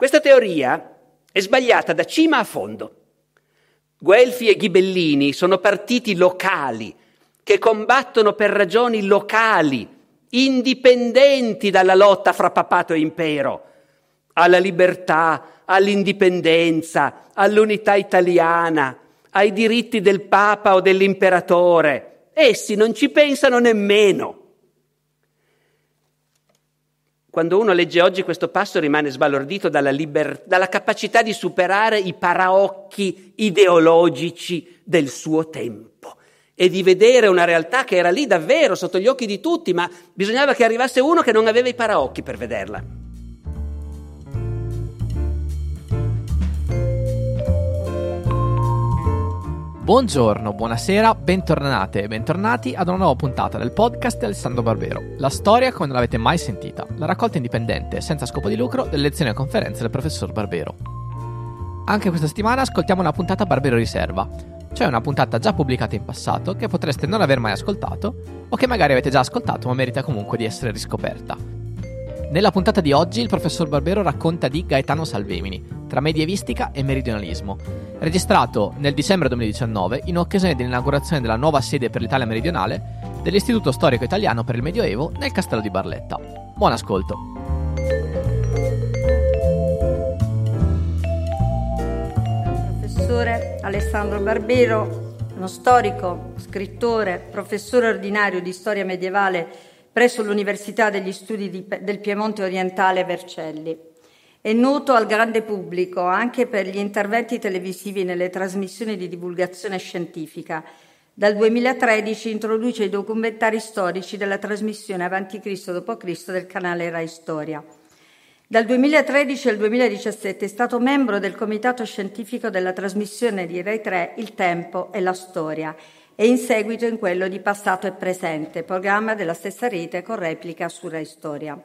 Questa teoria è sbagliata da cima a fondo. Guelfi e ghibellini sono partiti locali che combattono per ragioni locali, indipendenti dalla lotta fra papato e impero, alla libertà, all'indipendenza, all'unità italiana, ai diritti del papa o dell'imperatore. Essi non ci pensano nemmeno. Quando uno legge oggi questo passo rimane sbalordito dalla capacità di superare i paraocchi ideologici del suo tempo e di vedere una realtà che era lì davvero sotto gli occhi di tutti, ma bisognava che arrivasse uno che non aveva i paraocchi per vederla. Buongiorno, buonasera, bentornate e bentornati ad una nuova puntata del podcast di Alessandro Barbero. La storia come non l'avete mai sentita, la raccolta indipendente, senza scopo di lucro, delle lezioni e conferenze del professor Barbero. Anche questa settimana ascoltiamo una puntata Barbero Riserva, cioè una puntata già pubblicata in passato che potreste non aver mai ascoltato o che magari avete già ascoltato ma merita comunque di essere riscoperta. Nella puntata di oggi il professor Barbero racconta di Gaetano Salvemini, tra medievistica e meridionalismo, registrato nel dicembre 2019 in occasione dell'inaugurazione della nuova sede per l'Italia meridionale dell'Istituto Storico Italiano per il Medioevo nel Castello di Barletta. Buon ascolto! Professore Alessandro Barbero, uno storico, scrittore, professore ordinario di storia medievale presso l'Università degli Studi del Piemonte Orientale Vercelli. È noto al grande pubblico anche per gli interventi televisivi nelle trasmissioni di divulgazione scientifica. Dal 2013 introduce i documentari storici della trasmissione Avanti Cristo dopo Cristo del canale Rai Storia. Dal 2013 al 2017 è stato membro del comitato scientifico della trasmissione di Rai 3 Il tempo e la storia, e in seguito in quello di Passato e Presente, programma della stessa rete con replica su Rai Storia.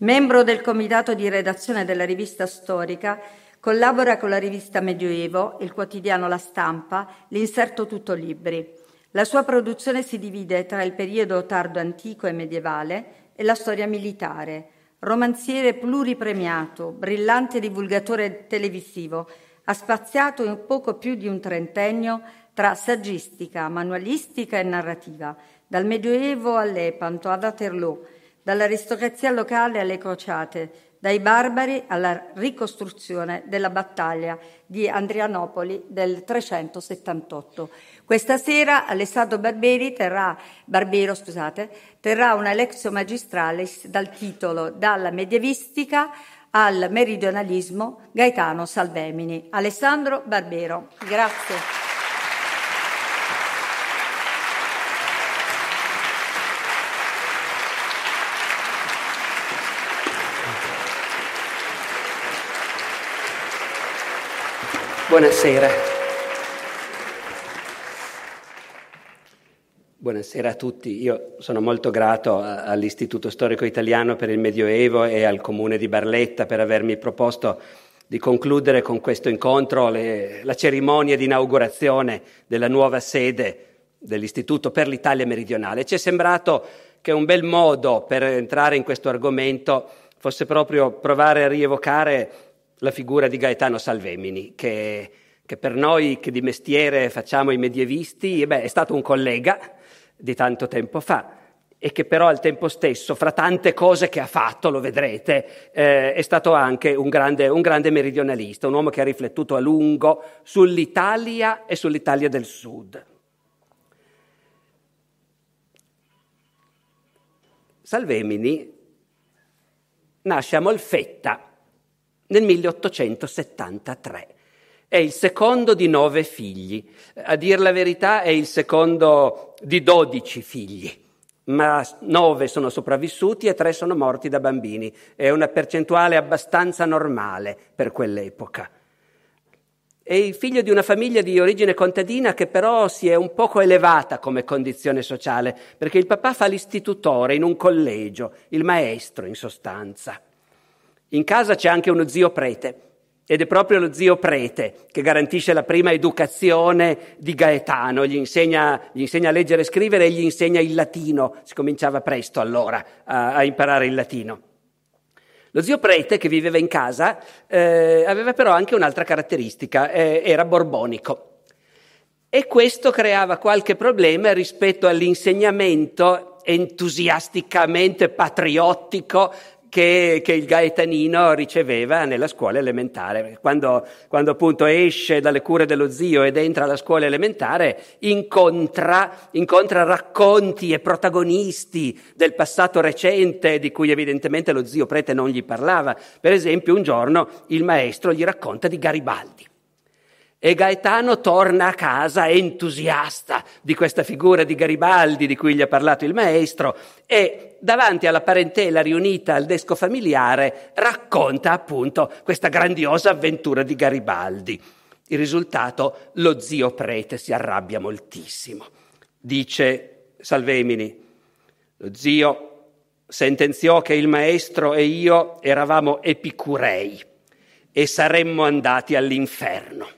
Membro del comitato di redazione della rivista storica, collabora con la rivista Medioevo, il quotidiano La Stampa, l'inserto Tutto Libri. La sua produzione si divide tra il periodo tardo antico e medievale e la storia militare. Romanziere pluripremiato, brillante divulgatore televisivo, ha spaziato in poco più di un trentennio tra saggistica, manualistica e narrativa, dal Medioevo all'Epanto, ad Waterloo, dall'aristocrazia locale alle crociate, dai barbari alla ricostruzione della battaglia di Adrianopoli del 378. Questa sera Alessandro Barbero terrà una lectio magistralis dal titolo Dalla medievistica al meridionalismo, Gaetano Salvemini. Alessandro Barbero, grazie. Buonasera. Buonasera a tutti. Io sono molto grato all'Istituto Storico Italiano per il Medioevo e al Comune di Barletta per avermi proposto di concludere con questo incontro la cerimonia di inaugurazione della nuova sede dell'Istituto per l'Italia meridionale. Ci è sembrato che un bel modo per entrare in questo argomento fosse proprio provare a rievocare la figura di Gaetano Salvemini, che per noi che di mestiere facciamo i medievisti, è stato un collega di tanto tempo fa e che però al tempo stesso, fra tante cose che ha fatto, lo vedrete, è stato anche un grande meridionalista, un uomo che ha riflettuto a lungo sull'Italia e sull'Italia del Sud. Salvemini nasce a Molfetta nel 1873. È il secondo di 9 figli. A dir la verità è il secondo di 12 figli, ma 9 sono sopravvissuti e 3 sono morti da bambini. È una percentuale abbastanza normale per quell'epoca. È il figlio di una famiglia di origine contadina che però si è un poco elevata come condizione sociale, perché il papà fa l'istitutore in un collegio, il maestro in sostanza. In casa c'è anche uno zio prete, ed è proprio lo zio prete che garantisce la prima educazione di Gaetano, gli insegna a leggere e scrivere e gli insegna il latino, si cominciava presto allora a imparare il latino. Lo zio prete, che viveva in casa, aveva però anche un'altra caratteristica, era borbonico. E questo creava qualche problema rispetto all'insegnamento entusiasticamente patriottico che il gaetanino riceveva nella scuola elementare. Quando appunto esce dalle cure dello zio ed entra alla scuola elementare, incontra racconti e protagonisti del passato recente di cui evidentemente lo zio prete non gli parlava. Per esempio, un giorno il maestro gli racconta di Garibaldi. E Gaetano torna a casa entusiasta di questa figura di Garibaldi di cui gli ha parlato il maestro e davanti alla parentela riunita al desco familiare racconta appunto questa grandiosa avventura di Garibaldi. Il risultato? Lo zio prete si arrabbia moltissimo. Dice Salvemini: lo zio sentenziò che il maestro e io eravamo epicurei e saremmo andati all'inferno.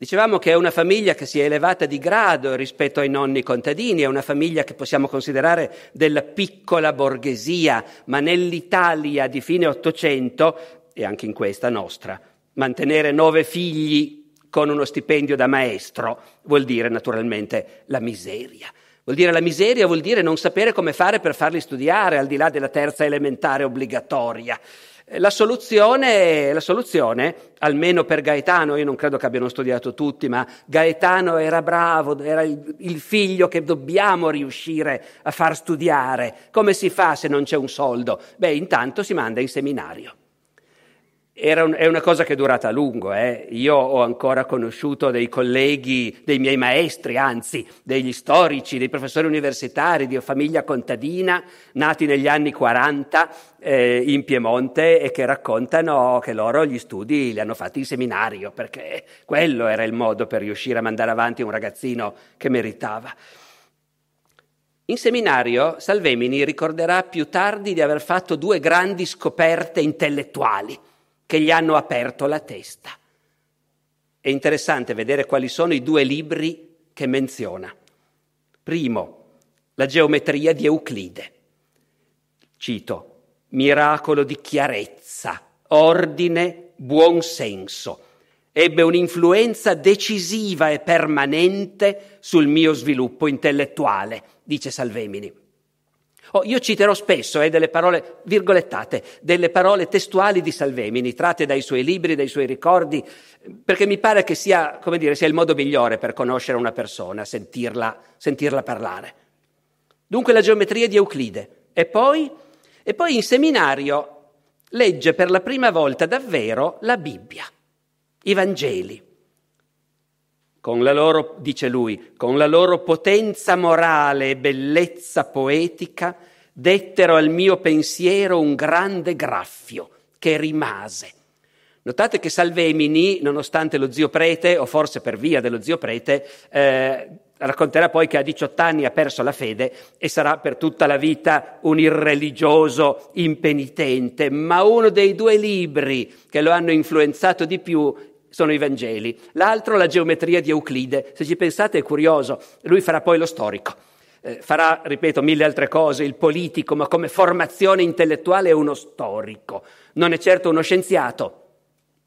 Dicevamo che è una famiglia che si è elevata di grado rispetto ai nonni contadini, è una famiglia che possiamo considerare della piccola borghesia, ma nell'Italia di fine Ottocento, e anche in questa nostra, mantenere 9 figli con uno stipendio da maestro vuol dire naturalmente la miseria. Vuol dire la miseria, vuol dire non sapere come fare per farli studiare, al di là della terza elementare obbligatoria. La soluzione, almeno per Gaetano, io non credo che abbiano studiato tutti, ma Gaetano era bravo, era il figlio che dobbiamo riuscire a far studiare. Come si fa se non c'è un soldo? Beh, intanto si manda in seminario. È una cosa che è durata a lungo. Io ho ancora conosciuto dei colleghi, dei miei maestri, anzi, degli storici, dei professori universitari di famiglia contadina, nati negli anni 40 in Piemonte e che raccontano che loro gli studi li hanno fatti in seminario, perché quello era il modo per riuscire a mandare avanti un ragazzino che meritava. In seminario Salvemini ricorderà più tardi di aver fatto 2 grandi scoperte intellettuali che gli hanno aperto la testa. È interessante vedere quali sono i 2 libri che menziona. Primo, la geometria di Euclide. Cito: miracolo di chiarezza, ordine, buon senso. Ebbe un'influenza decisiva e permanente sul mio sviluppo intellettuale, dice Salvemini. Io citerò spesso delle parole virgolettate, delle parole testuali di Salvemini, tratte dai suoi libri, dai suoi ricordi, perché mi pare che sia, come dire, sia il modo migliore per conoscere una persona, sentirla parlare. Dunque la geometria di Euclide. E poi in seminario legge per la prima volta davvero la Bibbia, i Vangeli. Con la loro potenza morale e bellezza poetica dettero al mio pensiero un grande graffio che rimase. Notate che Salvemini, nonostante lo zio prete, o forse per via dello zio prete, racconterà poi che a 18 anni ha perso la fede e sarà per tutta la vita un irreligioso impenitente, ma uno dei 2 libri che lo hanno influenzato di più sono i Vangeli, l'altro la geometria di Euclide. Se ci pensate è curioso, lui farà poi lo storico, farà, ripeto, 1000 altre cose, il politico, ma come formazione intellettuale è uno storico, non è certo uno scienziato,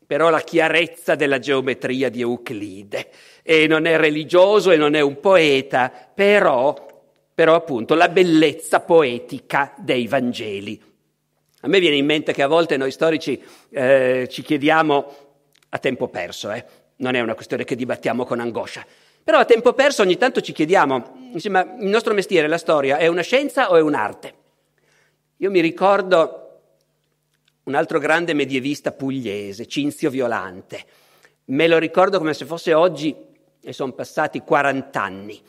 però la chiarezza della geometria di Euclide, e non è religioso e non è un poeta, però appunto la bellezza poetica dei Vangeli. A me viene in mente che a volte noi storici ci chiediamo, a tempo perso, non è una questione che dibattiamo con angoscia, però a tempo perso ogni tanto ci chiediamo, insomma, il nostro mestiere, la storia, è una scienza o è un'arte? Io mi ricordo un altro grande medievista pugliese, Cinzio Violante, me lo ricordo come se fosse oggi, e sono passati 40 anni,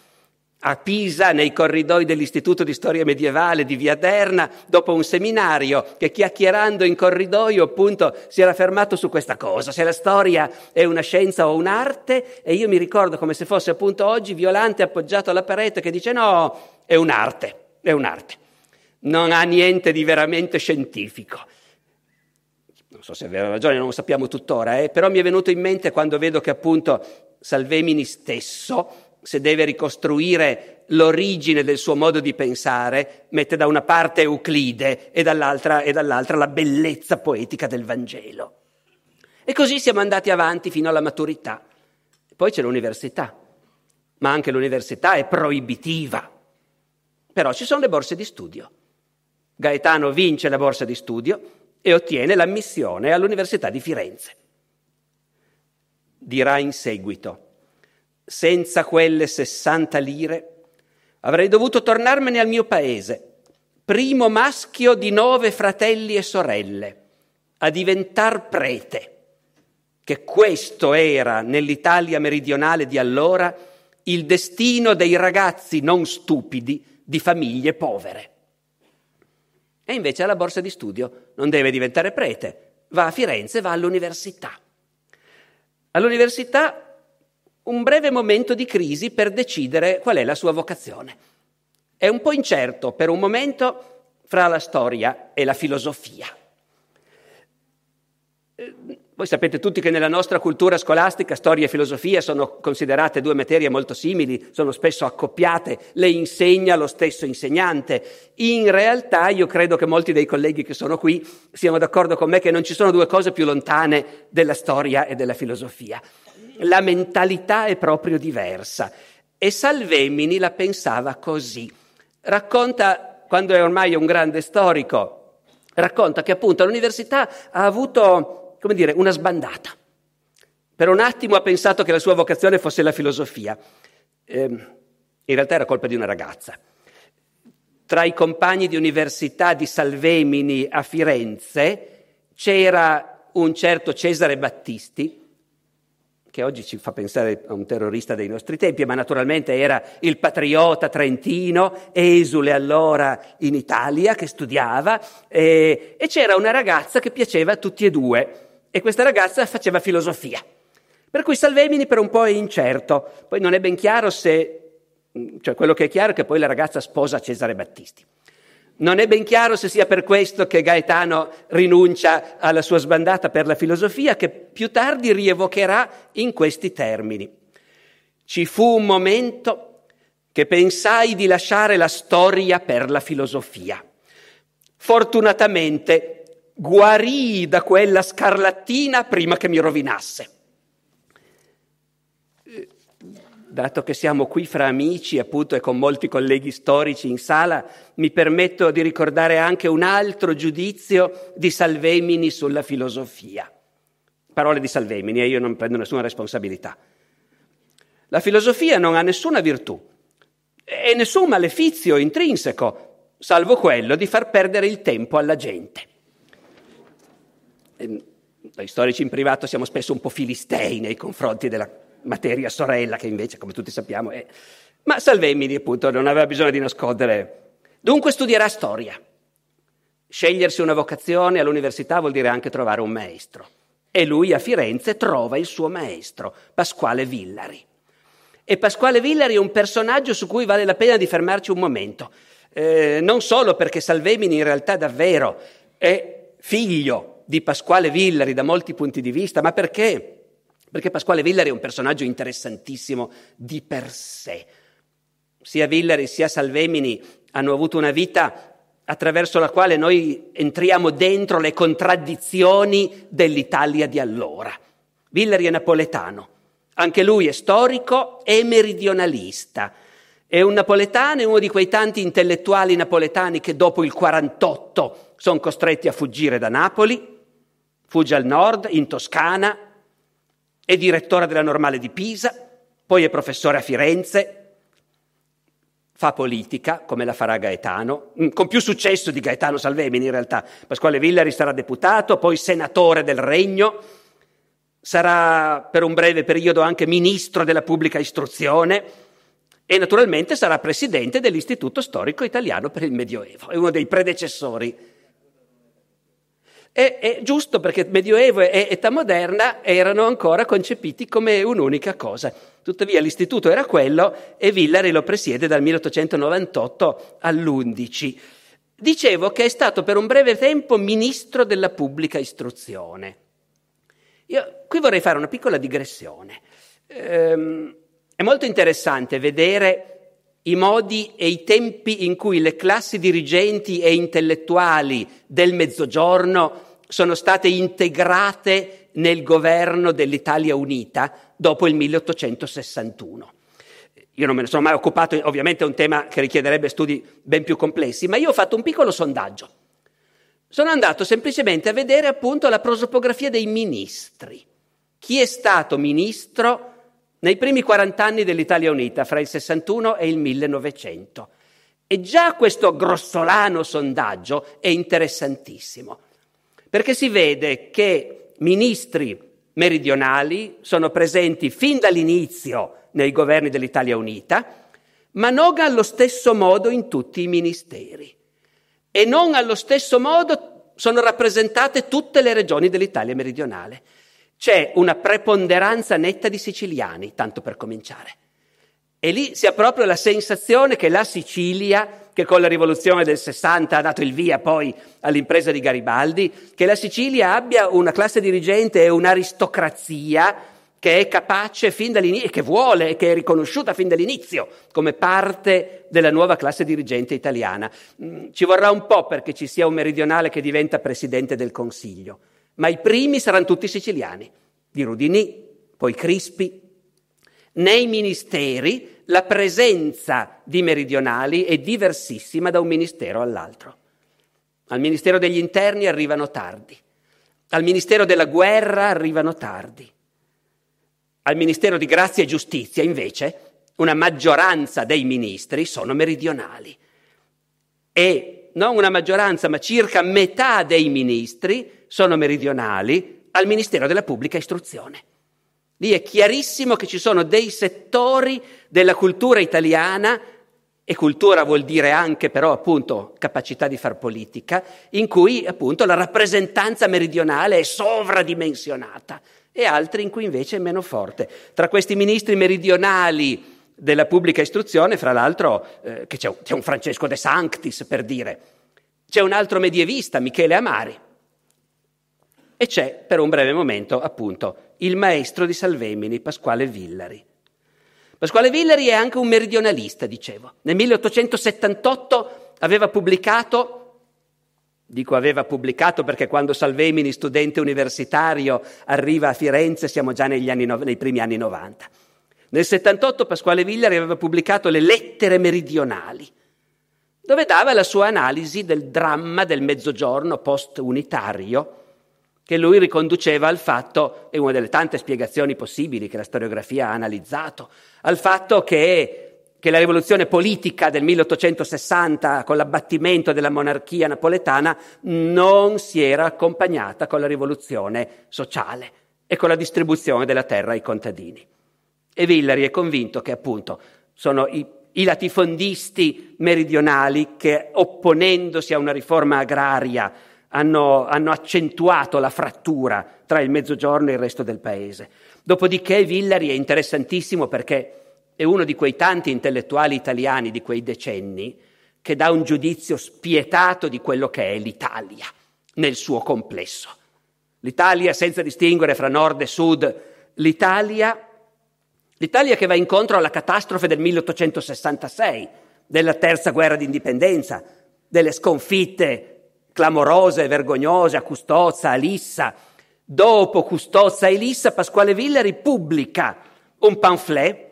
a Pisa, nei corridoi dell'Istituto di Storia Medievale di Via Derna, dopo un seminario che, chiacchierando in corridoio, appunto, si era fermato su questa cosa, se la storia è una scienza o un'arte, e io mi ricordo come se fosse appunto oggi Violante appoggiato alla parete che dice: no, è un'arte, non ha niente di veramente scientifico. Non so se aveva ragione, non lo sappiamo tuttora, però mi è venuto in mente quando vedo che appunto Salvemini stesso se deve ricostruire l'origine del suo modo di pensare, mette da una parte Euclide e dall'altra la bellezza poetica del Vangelo. E così siamo andati avanti fino alla maturità. Poi c'è l'università, ma anche l'università è proibitiva. Però ci sono le borse di studio. Gaetano vince la borsa di studio e ottiene l'ammissione all'Università di Firenze. Dirà in seguito: senza quelle 60 lire avrei dovuto tornarmene al mio paese, primo maschio di 9 fratelli e sorelle, a diventar prete, che questo era nell'Italia meridionale di allora il destino dei ragazzi non stupidi di famiglie povere. E invece alla borsa di studio non deve diventare prete, va a Firenze, va all'università. All'università un breve momento di crisi per decidere qual è la sua vocazione. È un po' incerto per un momento fra la storia e la filosofia. Voi sapete tutti che nella nostra cultura scolastica storia e filosofia sono considerate due materie molto simili, sono spesso accoppiate, le insegna lo stesso insegnante. In realtà io credo che molti dei colleghi che sono qui siano d'accordo con me che non ci sono due cose più lontane della storia e della filosofia. La mentalità è proprio diversa e Salvemini la pensava così. Racconta, quando è ormai un grande storico, racconta che appunto all'università ha avuto, come dire, una sbandata. Per un attimo ha pensato che la sua vocazione fosse la filosofia. In realtà era colpa di una ragazza. Tra i compagni di università di Salvemini a Firenze c'era un certo Cesare Battisti, che oggi ci fa pensare a un terrorista dei nostri tempi, ma naturalmente era il patriota trentino, esule allora in Italia, che studiava, e c'era una ragazza che piaceva a tutti e due, e questa ragazza faceva filosofia. Per cui Salvemini per un po' è incerto, poi non è ben chiaro se, cioè quello che è chiaro è che poi la ragazza sposa Cesare Battisti. Non è ben chiaro se sia per questo che Gaetano rinuncia alla sua sbandata per la filosofia, che più tardi rievocherà in questi termini. Ci fu un momento che pensai di lasciare la storia per la filosofia. Fortunatamente guarii da quella scarlattina prima che mi rovinasse. Dato che siamo qui fra amici, appunto, e con molti colleghi storici in sala, mi permetto di ricordare anche un altro giudizio di Salvemini sulla filosofia. Parole di Salvemini, e io non prendo nessuna responsabilità. La filosofia non ha nessuna virtù e nessun malefizio intrinseco, salvo quello di far perdere il tempo alla gente. Noi storici in privato siamo spesso un po' filistei nei confronti della materia sorella, che invece, come tutti sappiamo, è... Ma Salvemini, appunto, non aveva bisogno di nascondere. Dunque studierà storia. Scegliersi una vocazione all'università vuol dire anche trovare un maestro. E lui a Firenze trova il suo maestro, Pasquale Villari. E Pasquale Villari è un personaggio su cui vale la pena di fermarci un momento. Non solo perché Salvemini in realtà davvero è figlio di Pasquale Villari da molti punti di vista, ma perché Pasquale Villari è un personaggio interessantissimo di per sé. Sia Villari sia Salvemini hanno avuto una vita attraverso la quale noi entriamo dentro le contraddizioni dell'Italia di allora. Villari è napoletano, anche lui è storico e meridionalista. È un napoletano e uno di quei tanti intellettuali napoletani che dopo il 48 sono costretti a fuggire da Napoli, fugge al nord, in Toscana, è direttore della Normale di Pisa, poi è professore a Firenze, fa politica, come la farà Gaetano, con più successo di Gaetano Salvemini in realtà. Pasquale Villari sarà deputato, poi senatore del Regno, sarà per un breve periodo anche ministro della Pubblica Istruzione e naturalmente sarà presidente dell'Istituto Storico Italiano per il Medioevo, è uno dei predecessori. È giusto perché Medioevo e età moderna erano ancora concepiti come un'unica cosa. Tuttavia l'istituto era quello e Villari lo presiede dal 1898 all'11. Dicevo che è stato per un breve tempo ministro della Pubblica Istruzione. Io qui vorrei fare una piccola digressione. È molto interessante vedere i modi e i tempi in cui le classi dirigenti e intellettuali del Mezzogiorno sono state integrate nel governo dell'Italia Unita dopo il 1861. Io non me ne sono mai occupato, ovviamente è un tema che richiederebbe studi ben più complessi, ma io ho fatto un piccolo sondaggio. Sono andato semplicemente a vedere appunto la prosopografia dei ministri. Chi è stato ministro nei primi 40 anni dell'Italia Unita, fra il 61 e il 1900. E già questo grossolano sondaggio è interessantissimo, perché si vede che ministri meridionali sono presenti fin dall'inizio nei governi dell'Italia Unita, ma non allo stesso modo in tutti i ministeri. E non allo stesso modo sono rappresentate tutte le regioni dell'Italia meridionale. C'è una preponderanza netta di siciliani, tanto per cominciare. E lì si ha proprio la sensazione che la Sicilia, che con la rivoluzione del 60 ha dato il via poi all'impresa di Garibaldi, che la Sicilia abbia una classe dirigente e un'aristocrazia che è capace fin dall'inizio, che vuole e che è riconosciuta fin dall'inizio come parte della nuova classe dirigente italiana. Ci vorrà un po' perché ci sia un meridionale che diventa presidente del Consiglio. Ma i primi saranno tutti siciliani, di Rudinì, poi Crispi. Nei ministeri la presenza di meridionali è diversissima da un ministero all'altro. Al Ministero degli Interni arrivano tardi, al Ministero della Guerra arrivano tardi, al Ministero di Grazia e Giustizia invece una maggioranza dei ministri sono meridionali e non una maggioranza ma circa metà dei ministri sono meridionali al Ministero della Pubblica Istruzione. Lì è chiarissimo che ci sono dei settori della cultura italiana, e cultura vuol dire anche però appunto capacità di far politica, in cui appunto la rappresentanza meridionale è sovradimensionata, e altri in cui invece è meno forte. Tra questi ministri meridionali della Pubblica Istruzione, fra l'altro, che c'è un Francesco De Sanctis, per dire, c'è un altro medievista, Michele Amari, e c'è per un breve momento appunto il maestro di Salvemini, Pasquale Villari. Pasquale Villari è anche un meridionalista, dicevo. Nel 1878 aveva pubblicato perché quando Salvemini, studente universitario, arriva a Firenze siamo già nei primi anni 90. Nel 78 Pasquale Villari aveva pubblicato le lettere meridionali, dove dava la sua analisi del dramma del Mezzogiorno post-unitario, che lui riconduceva al fatto, è una delle tante spiegazioni possibili che la storiografia ha analizzato, al fatto che la rivoluzione politica del 1860 con l'abbattimento della monarchia napoletana non si era accompagnata con la rivoluzione sociale e con la distribuzione della terra ai contadini. E Villari è convinto che appunto sono i latifondisti meridionali che, opponendosi a una riforma agraria, hanno accentuato la frattura tra il Mezzogiorno e il resto del paese. Dopodiché Villari è interessantissimo perché è uno di quei tanti intellettuali italiani di quei decenni che dà un giudizio spietato di quello che è l'Italia nel suo complesso. L'Italia senza distinguere fra nord e sud, l'Italia che va incontro alla catastrofe del 1866, della terza guerra d'indipendenza, delle sconfitte clamorose, vergognose, a Custozza, a Lissa. Dopo Custozza e Lissa, Pasquale Villari pubblica un pamphlet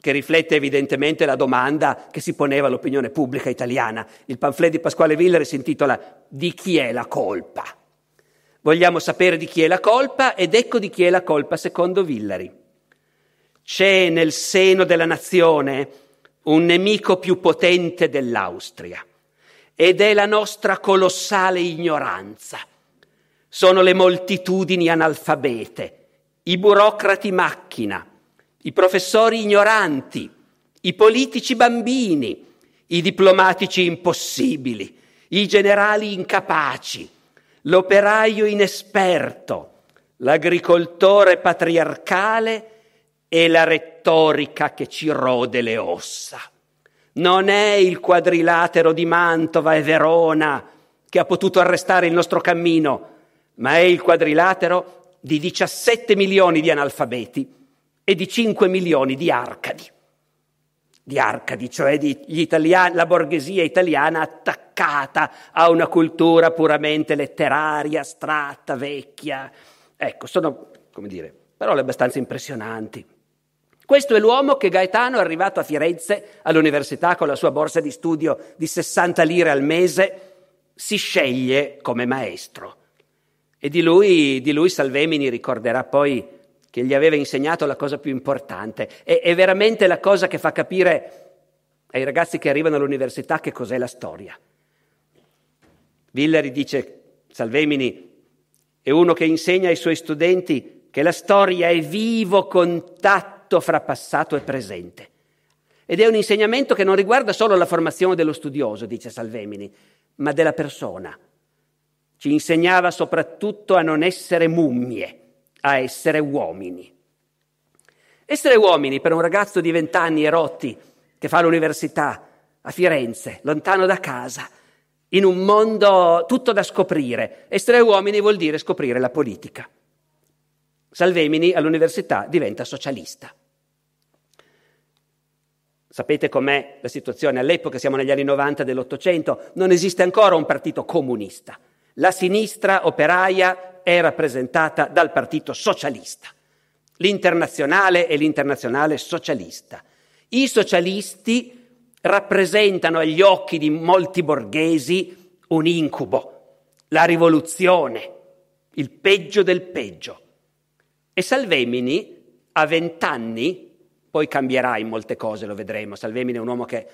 che riflette evidentemente la domanda che si poneva l'opinione pubblica italiana. Il pamphlet di Pasquale Villari si intitola «Di chi è la colpa?». Vogliamo sapere di chi è la colpa, ed ecco di chi è la colpa secondo Villari. C'è nel seno della nazione un nemico più potente dell'Austria, ed è la nostra colossale ignoranza. Sono le moltitudini analfabete, i burocrati macchina, i professori ignoranti, i politici bambini, i diplomatici impossibili, i generali incapaci, l'operaio inesperto, l'agricoltore patriarcale e la retorica che ci rode le ossa. Non è il quadrilatero di Mantova e Verona che ha potuto arrestare il nostro cammino, ma è il quadrilatero di 17 milioni di analfabeti e di 5 milioni di arcadi, cioè gli italiani, la borghesia italiana attaccata a una cultura puramente letteraria, astratta, vecchia. Ecco, sono, come dire, parole abbastanza impressionanti. Questo è l'uomo che Gaetano è arrivato a Firenze all'università con la sua borsa di studio di 60 lire al mese, si sceglie come maestro. E di lui Salvemini ricorderà poi che gli aveva insegnato la cosa più importante. È veramente la cosa che fa capire ai ragazzi che arrivano all'università che cos'è la storia. Villari dice, Salvemini è uno che insegna ai suoi studenti che la storia è vivo contatto fra passato e presente. Ed è un insegnamento che non riguarda solo la formazione dello studioso, dice Salvemini, ma della persona. Ci insegnava soprattutto a non essere mummie, a essere uomini. Essere uomini per un ragazzo di 20 anni erotti che fa l'università a Firenze, lontano da casa, in un mondo tutto da scoprire. Essere uomini vuol dire scoprire la politica. Salvemini all'università diventa socialista. Sapete com'è la situazione all'epoca? Siamo negli anni 90 dell'Ottocento, non esiste ancora un partito comunista. La sinistra operaia è rappresentata dal Partito Socialista, l'Internazionale e l'Internazionale Socialista. I socialisti rappresentano agli occhi di molti borghesi un incubo, la rivoluzione, il peggio del peggio. E Salvemini a 20 anni, poi cambierà in molte cose, lo vedremo, Salvemini è un uomo che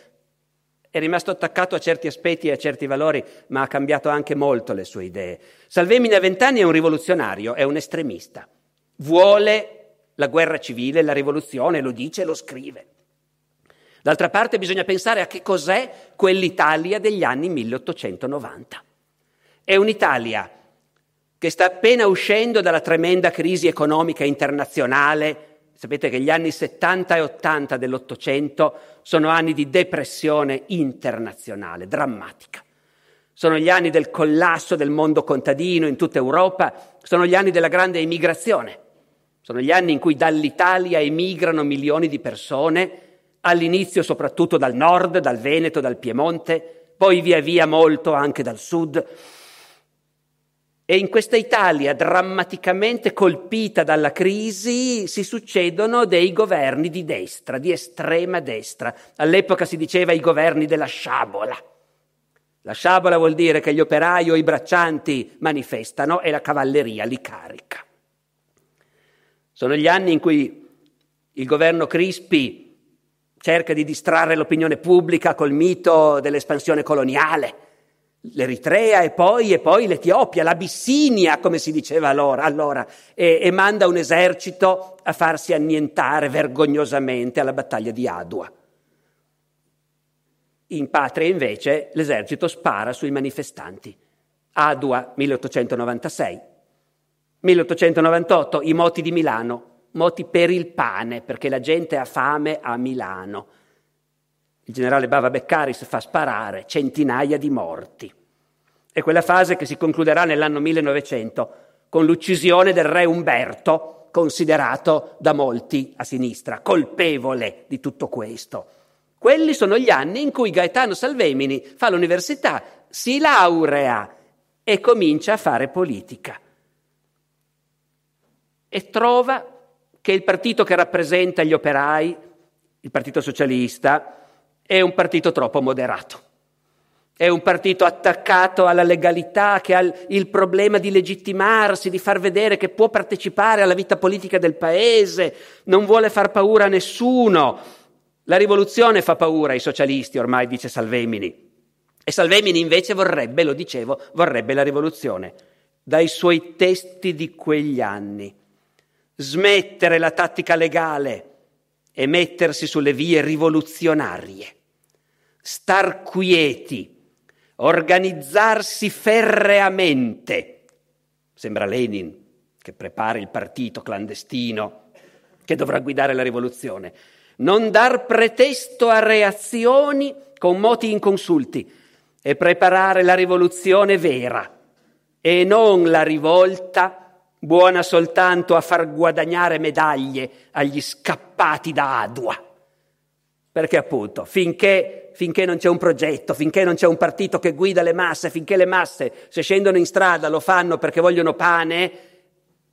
è rimasto attaccato a certi aspetti e a certi valori, ma ha cambiato anche molto le sue idee. Salvemini a 20 anni è un rivoluzionario, è un estremista. Vuole la guerra civile, la rivoluzione, lo dice e lo scrive. D'altra parte bisogna pensare a che cos'è quell'Italia degli anni 1890. È un'Italia che sta appena uscendo dalla tremenda crisi economica internazionale. Sapete che gli anni 70 e 80 dell'Ottocento sono anni di depressione internazionale, drammatica. Sono gli anni del collasso del mondo contadino in tutta Europa, sono gli anni della grande emigrazione, sono gli anni in cui dall'Italia emigrano milioni di persone, all'inizio soprattutto dal nord, dal Veneto, dal Piemonte, poi via via molto anche dal sud. E in questa Italia drammaticamente colpita dalla crisi si succedono dei governi di destra, di estrema destra. All'epoca si diceva i governi della sciabola. La sciabola vuol dire che gli operai o i braccianti manifestano e la cavalleria li carica. Sono gli anni in cui il governo Crispi cerca di distrarre l'opinione pubblica col mito dell'espansione coloniale. L'Eritrea e poi l'Etiopia, l'Abissinia, come si diceva allora e manda un esercito a farsi annientare vergognosamente alla battaglia di Adua. In patria, invece, l'esercito spara sui manifestanti. Adua, 1896. 1898, i moti di Milano, moti per il pane, perché la gente ha fame a Milano. Il generale Bava Beccaris fa sparare centinaia di morti. È quella fase che si concluderà nell'anno 1900 con l'uccisione del re Umberto, considerato da molti a sinistra colpevole di tutto questo. Quelli sono gli anni in cui Gaetano Salvemini fa l'università, si laurea e comincia a fare politica. E trova che il partito che rappresenta gli operai, il Partito Socialista, è un partito troppo moderato, è un partito attaccato alla legalità, che ha il problema di legittimarsi, di far vedere che può partecipare alla vita politica del paese, non vuole far paura a nessuno. La rivoluzione fa paura ai socialisti ormai, dice Salvemini, e Salvemini invece vorrebbe, lo dicevo, vorrebbe la rivoluzione. Dai suoi testi di quegli anni, smettere la tattica legale e mettersi sulle vie rivoluzionarie, star quieti, organizzarsi ferreamente. Sembra Lenin che prepara il partito clandestino che dovrà guidare la rivoluzione. Non dar pretesto a reazioni con moti inconsulti e preparare la rivoluzione vera e non la rivolta buona soltanto a far guadagnare medaglie agli scappati da Adua. Perché appunto, finché non c'è un progetto, finché non c'è un partito che guida le masse, finché le masse, se scendono in strada, lo fanno perché vogliono pane,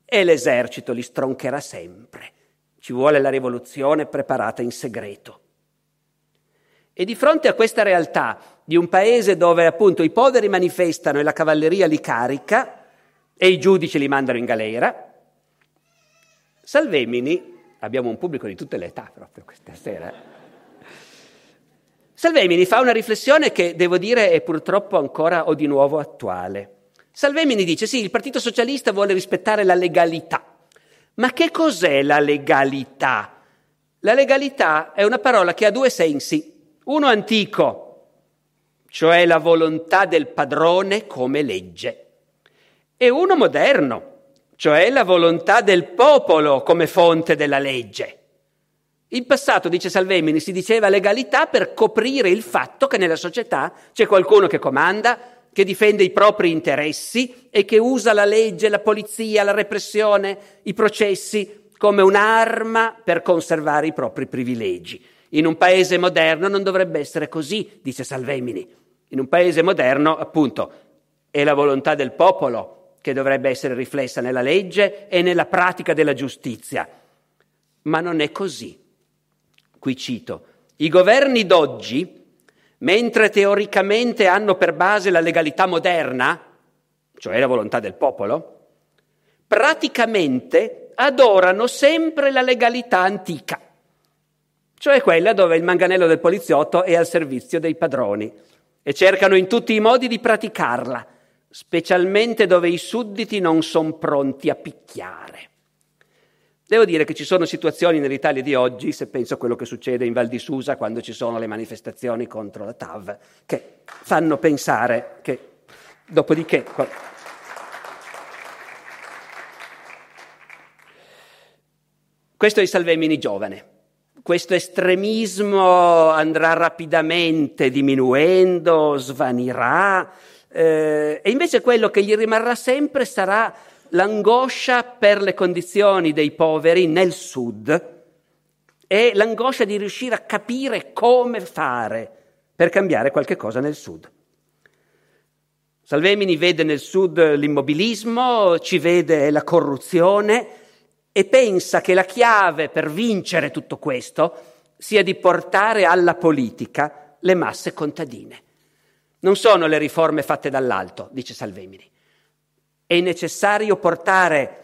e l'esercito li stroncherà sempre. Ci vuole la rivoluzione preparata in segreto. E di fronte a questa realtà di un paese dove appunto i poveri manifestano e la cavalleria li carica e i giudici li mandano in galera, Salvemini, abbiamo un pubblico di tutte le età proprio questa sera, Salvemini fa una riflessione che, devo dire, è purtroppo ancora o di nuovo attuale. Salvemini dice, sì, il Partito Socialista vuole rispettare la legalità. Ma che cos'è la legalità? La legalità è una parola che ha due sensi. Uno antico, cioè la volontà del padrone come legge. E uno moderno, cioè la volontà del popolo come fonte della legge. In passato, dice Salvemini, si diceva legalità per coprire il fatto che nella società c'è qualcuno che comanda, che difende i propri interessi e che usa la legge, la polizia, la repressione, i processi come un'arma per conservare i propri privilegi. In un paese moderno non dovrebbe essere così, dice Salvemini. In un paese moderno, appunto, è la volontà del popolo che dovrebbe essere riflessa nella legge e nella pratica della giustizia. Ma non è così. Qui cito, i governi d'oggi, mentre teoricamente hanno per base la legalità moderna, cioè la volontà del popolo, praticamente adorano sempre la legalità antica, cioè quella dove il manganello del poliziotto è al servizio dei padroni e cercano in tutti i modi di praticarla, specialmente dove i sudditi non sono pronti a picchiare. Devo dire che ci sono situazioni nell'Italia di oggi, se penso a quello che succede in Val di Susa quando ci sono le manifestazioni contro la TAV, che fanno pensare che, dopodiché... Questo è Salvemini giovane. Questo estremismo andrà rapidamente diminuendo, svanirà, e invece quello che gli rimarrà sempre sarà l'angoscia per le condizioni dei poveri nel sud e l'angoscia di riuscire a capire come fare per cambiare qualche cosa nel sud. Salvemini vede nel sud l'immobilismo, ci vede la corruzione e pensa che la chiave per vincere tutto questo sia di portare alla politica le masse contadine. Non sono le riforme fatte dall'alto, dice Salvemini. È necessario portare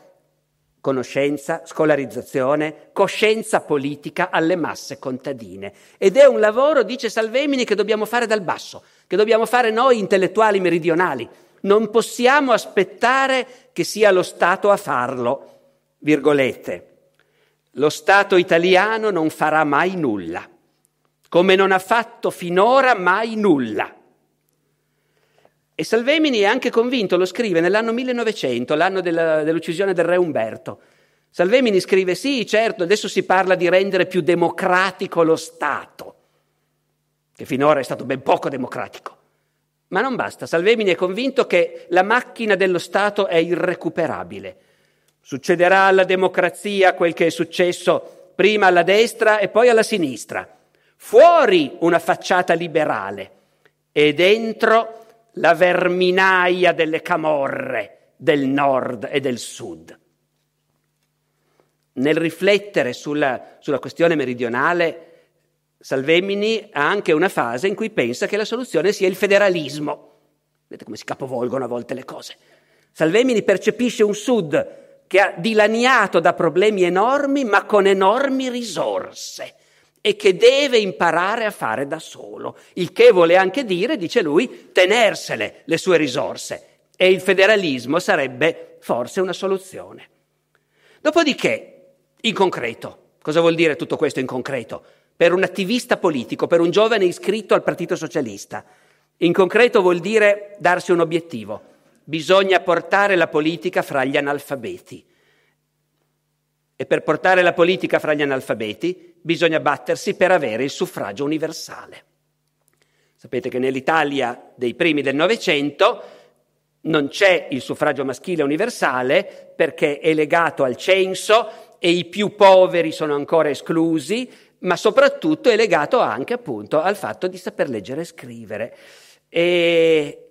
conoscenza, scolarizzazione, coscienza politica alle masse contadine. Ed è un lavoro, dice Salvemini, che dobbiamo fare dal basso, che dobbiamo fare noi intellettuali meridionali. Non possiamo aspettare che sia lo Stato a farlo, virgolette. Lo Stato italiano non farà mai nulla, come non ha fatto finora mai nulla. E Salvemini è anche convinto, lo scrive nell'anno 1900, l'anno dell'uccisione del re Umberto. Salvemini scrive, sì, certo, adesso si parla di rendere più democratico lo Stato, che finora è stato ben poco democratico. Ma non basta, Salvemini è convinto che la macchina dello Stato è irrecuperabile. Succederà alla democrazia quel che è successo prima alla destra e poi alla sinistra. Fuori una facciata liberale e dentro la verminaia delle camorre del nord e del sud. Nel riflettere sulla questione meridionale, Salvemini ha anche una fase in cui pensa che la soluzione sia il federalismo. Vedete come si capovolgono a volte le cose. Salvemini percepisce un sud che ha dilaniato da problemi enormi, ma con enormi risorse, e che deve imparare a fare da solo, il che vuole anche dire, dice lui, tenersele le sue risorse, e il federalismo sarebbe forse una soluzione. Dopodiché, in concreto, cosa vuol dire tutto questo in concreto? Per un attivista politico, per un giovane iscritto al Partito Socialista, in concreto vuol dire darsi un obiettivo, bisogna portare la politica fra gli analfabeti. E per portare la politica fra gli analfabeti bisogna battersi per avere il suffragio universale. Sapete che nell'Italia dei primi del Novecento Non c'è il suffragio maschile universale perché è legato al censo e i più poveri sono ancora esclusi, ma soprattutto è legato anche appunto al fatto di saper leggere e scrivere. E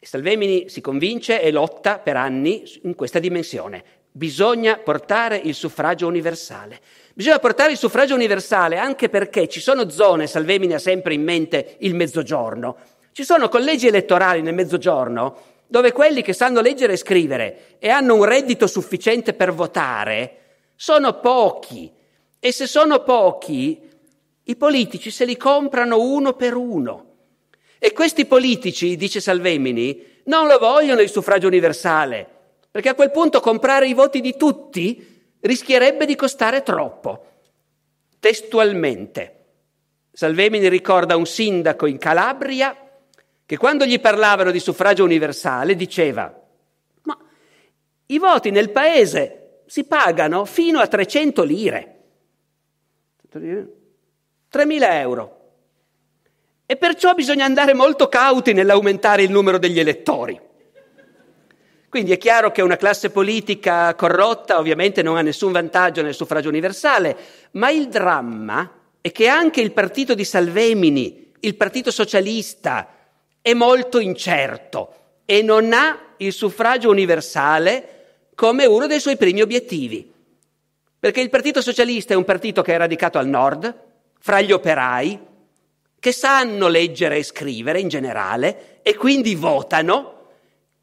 Salvemini si convince e lotta per anni in questa dimensione. Bisogna portare il suffragio universale. Bisogna portare il suffragio universale anche perché ci sono zone, Salvemini ha sempre in mente il Mezzogiorno, ci sono collegi elettorali nel Mezzogiorno dove quelli che sanno leggere e scrivere e hanno un reddito sufficiente per votare sono pochi, e se sono pochi i politici se li comprano uno per uno. E questi politici, dice Salvemini, non lo vogliono il suffragio universale, perché a quel punto comprare i voti di tutti rischierebbe di costare troppo. Testualmente, Salvemini ricorda un sindaco in Calabria che quando gli parlavano di suffragio universale diceva: ma i voti nel paese si pagano fino a 300 lire, 3.000 euro. E perciò bisogna andare molto cauti nell'aumentare il numero degli elettori. Quindi è chiaro che una classe politica corrotta ovviamente non ha nessun vantaggio nel suffragio universale, ma il dramma è che anche il partito di Salvemini, il Partito Socialista, è molto incerto e non ha il suffragio universale come uno dei suoi primi obiettivi. Perché il Partito Socialista è un partito che è radicato al nord, fra gli operai, che sanno leggere e scrivere in generale e quindi votano,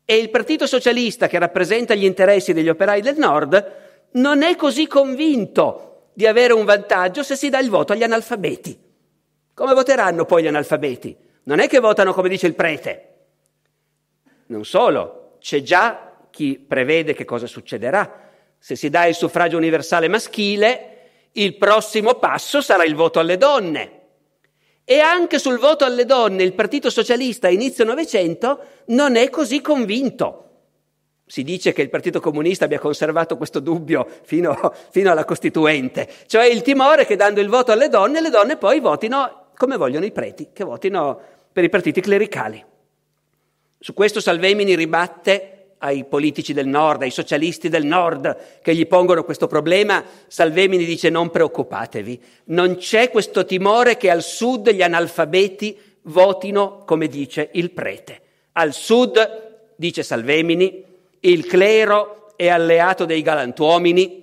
e il Partito Socialista, che rappresenta gli interessi degli operai del Nord, non è così convinto di avere un vantaggio se si dà il voto agli analfabeti. Come voteranno poi gli analfabeti? Non è che votano come dice il prete. Non solo, c'è già chi prevede che cosa succederà. Se si dà il suffragio universale maschile, il prossimo passo sarà il voto alle donne. E anche sul voto alle donne il Partito Socialista a inizio Novecento non è così convinto. Si dice che il Partito Comunista abbia conservato questo dubbio fino alla Costituente, cioè il timore che dando il voto alle donne, le donne poi votino come vogliono i preti, che votino per i partiti clericali. Su questo Salvemini ribatte ai politici del Nord, ai socialisti del Nord che gli pongono questo problema. Salvemini dice: non preoccupatevi, non c'è questo timore che al Sud gli analfabeti votino come dice il prete. Al Sud, dice Salvemini, il clero è alleato dei galantuomini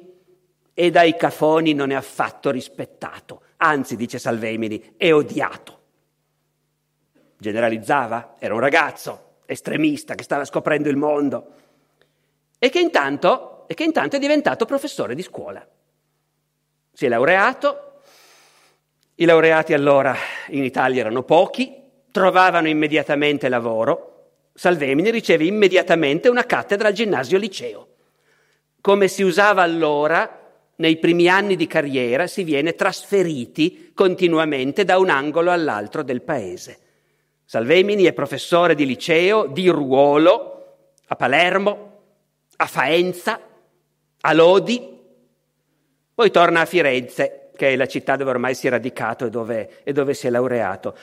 e dai cafoni non è affatto rispettato, anzi, dice Salvemini, è odiato. Generalizzava, era un ragazzo estremista che stava scoprendo il mondo e che intanto è diventato professore di scuola. Si è laureato, i laureati allora in Italia erano pochi, trovavano immediatamente lavoro. Salvemini riceve immediatamente una cattedra al ginnasio liceo. Come si usava allora, nei primi anni di carriera si viene trasferiti continuamente da un angolo all'altro del paese. Salvemini è professore di liceo, di ruolo, a Palermo, a Faenza, a Lodi, poi torna a Firenze, che è la città dove ormai si è radicato e dove si è laureato.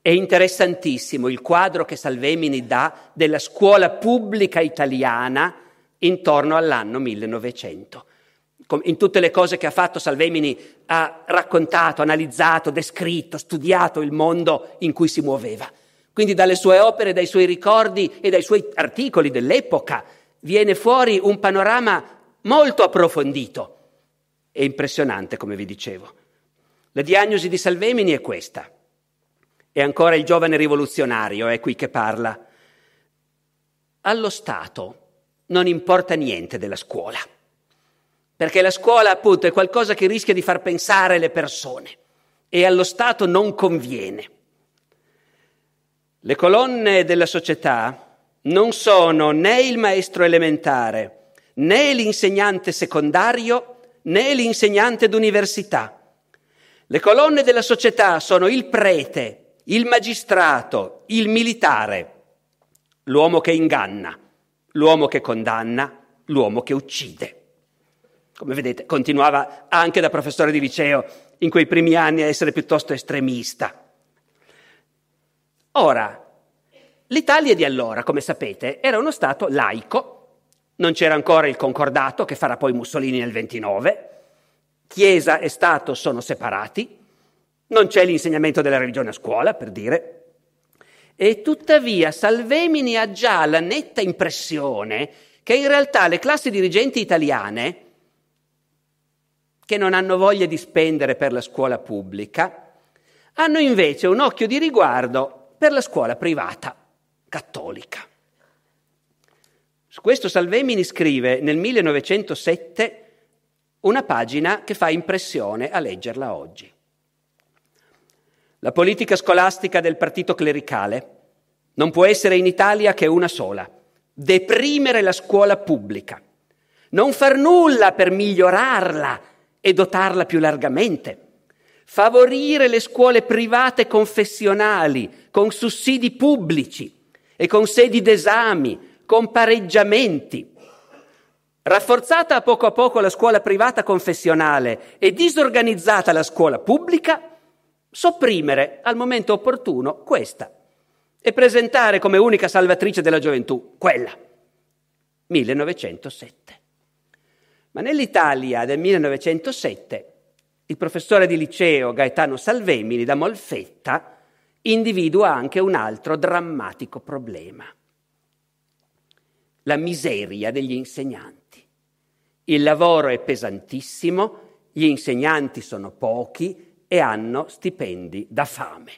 È interessantissimo il quadro che Salvemini dà della scuola pubblica italiana intorno all'anno 1900. In tutte le cose che ha fatto Salvemini ha raccontato, analizzato, descritto, studiato il mondo in cui si muoveva. Quindi dalle sue opere, dai suoi ricordi e dai suoi articoli dell'epoca viene fuori un panorama molto approfondito e impressionante, come vi dicevo. La diagnosi di Salvemini è questa. È ancora il giovane rivoluzionario, è qui che parla. Allo Stato non importa niente della scuola. Perché la scuola, appunto, è qualcosa che rischia di far pensare le persone e allo Stato non conviene. Le colonne della società non sono né il maestro elementare, né l'insegnante secondario, né l'insegnante d'università. Le colonne della società sono il prete, il magistrato, il militare, l'uomo che inganna, l'uomo che condanna, l'uomo che uccide. Come vedete, continuava anche da professore di liceo in quei primi anni a essere piuttosto estremista. Ora, L'Italia di allora, come sapete, era uno Stato laico, non c'era ancora il concordato che farà poi Mussolini nel 1929, Chiesa e Stato sono separati, non c'è l'insegnamento della religione a scuola, per dire, e tuttavia Salvemini ha già la netta impressione che in realtà le classi dirigenti italiane, che non hanno voglia di spendere per la scuola pubblica, hanno invece un occhio di riguardo per la scuola privata cattolica. Su questo Salvemini scrive nel 1907 una pagina che fa impressione a leggerla oggi. La politica scolastica del partito clericale non può essere in Italia che una sola: deprimere la scuola pubblica, non far nulla per migliorarla e dotarla più largamente, favorire le scuole private confessionali con sussidi pubblici e con sedi d'esami, con pareggiamenti. Rafforzata a poco la scuola privata confessionale e disorganizzata la scuola pubblica, sopprimere al momento opportuno questa e presentare come unica salvatrice della gioventù quella. 1907. Ma nell'Italia del 1907 il professore di liceo Gaetano Salvemini da Molfetta individua anche un altro drammatico problema: la miseria degli insegnanti. Il lavoro è pesantissimo, gli insegnanti sono pochi e hanno stipendi da fame.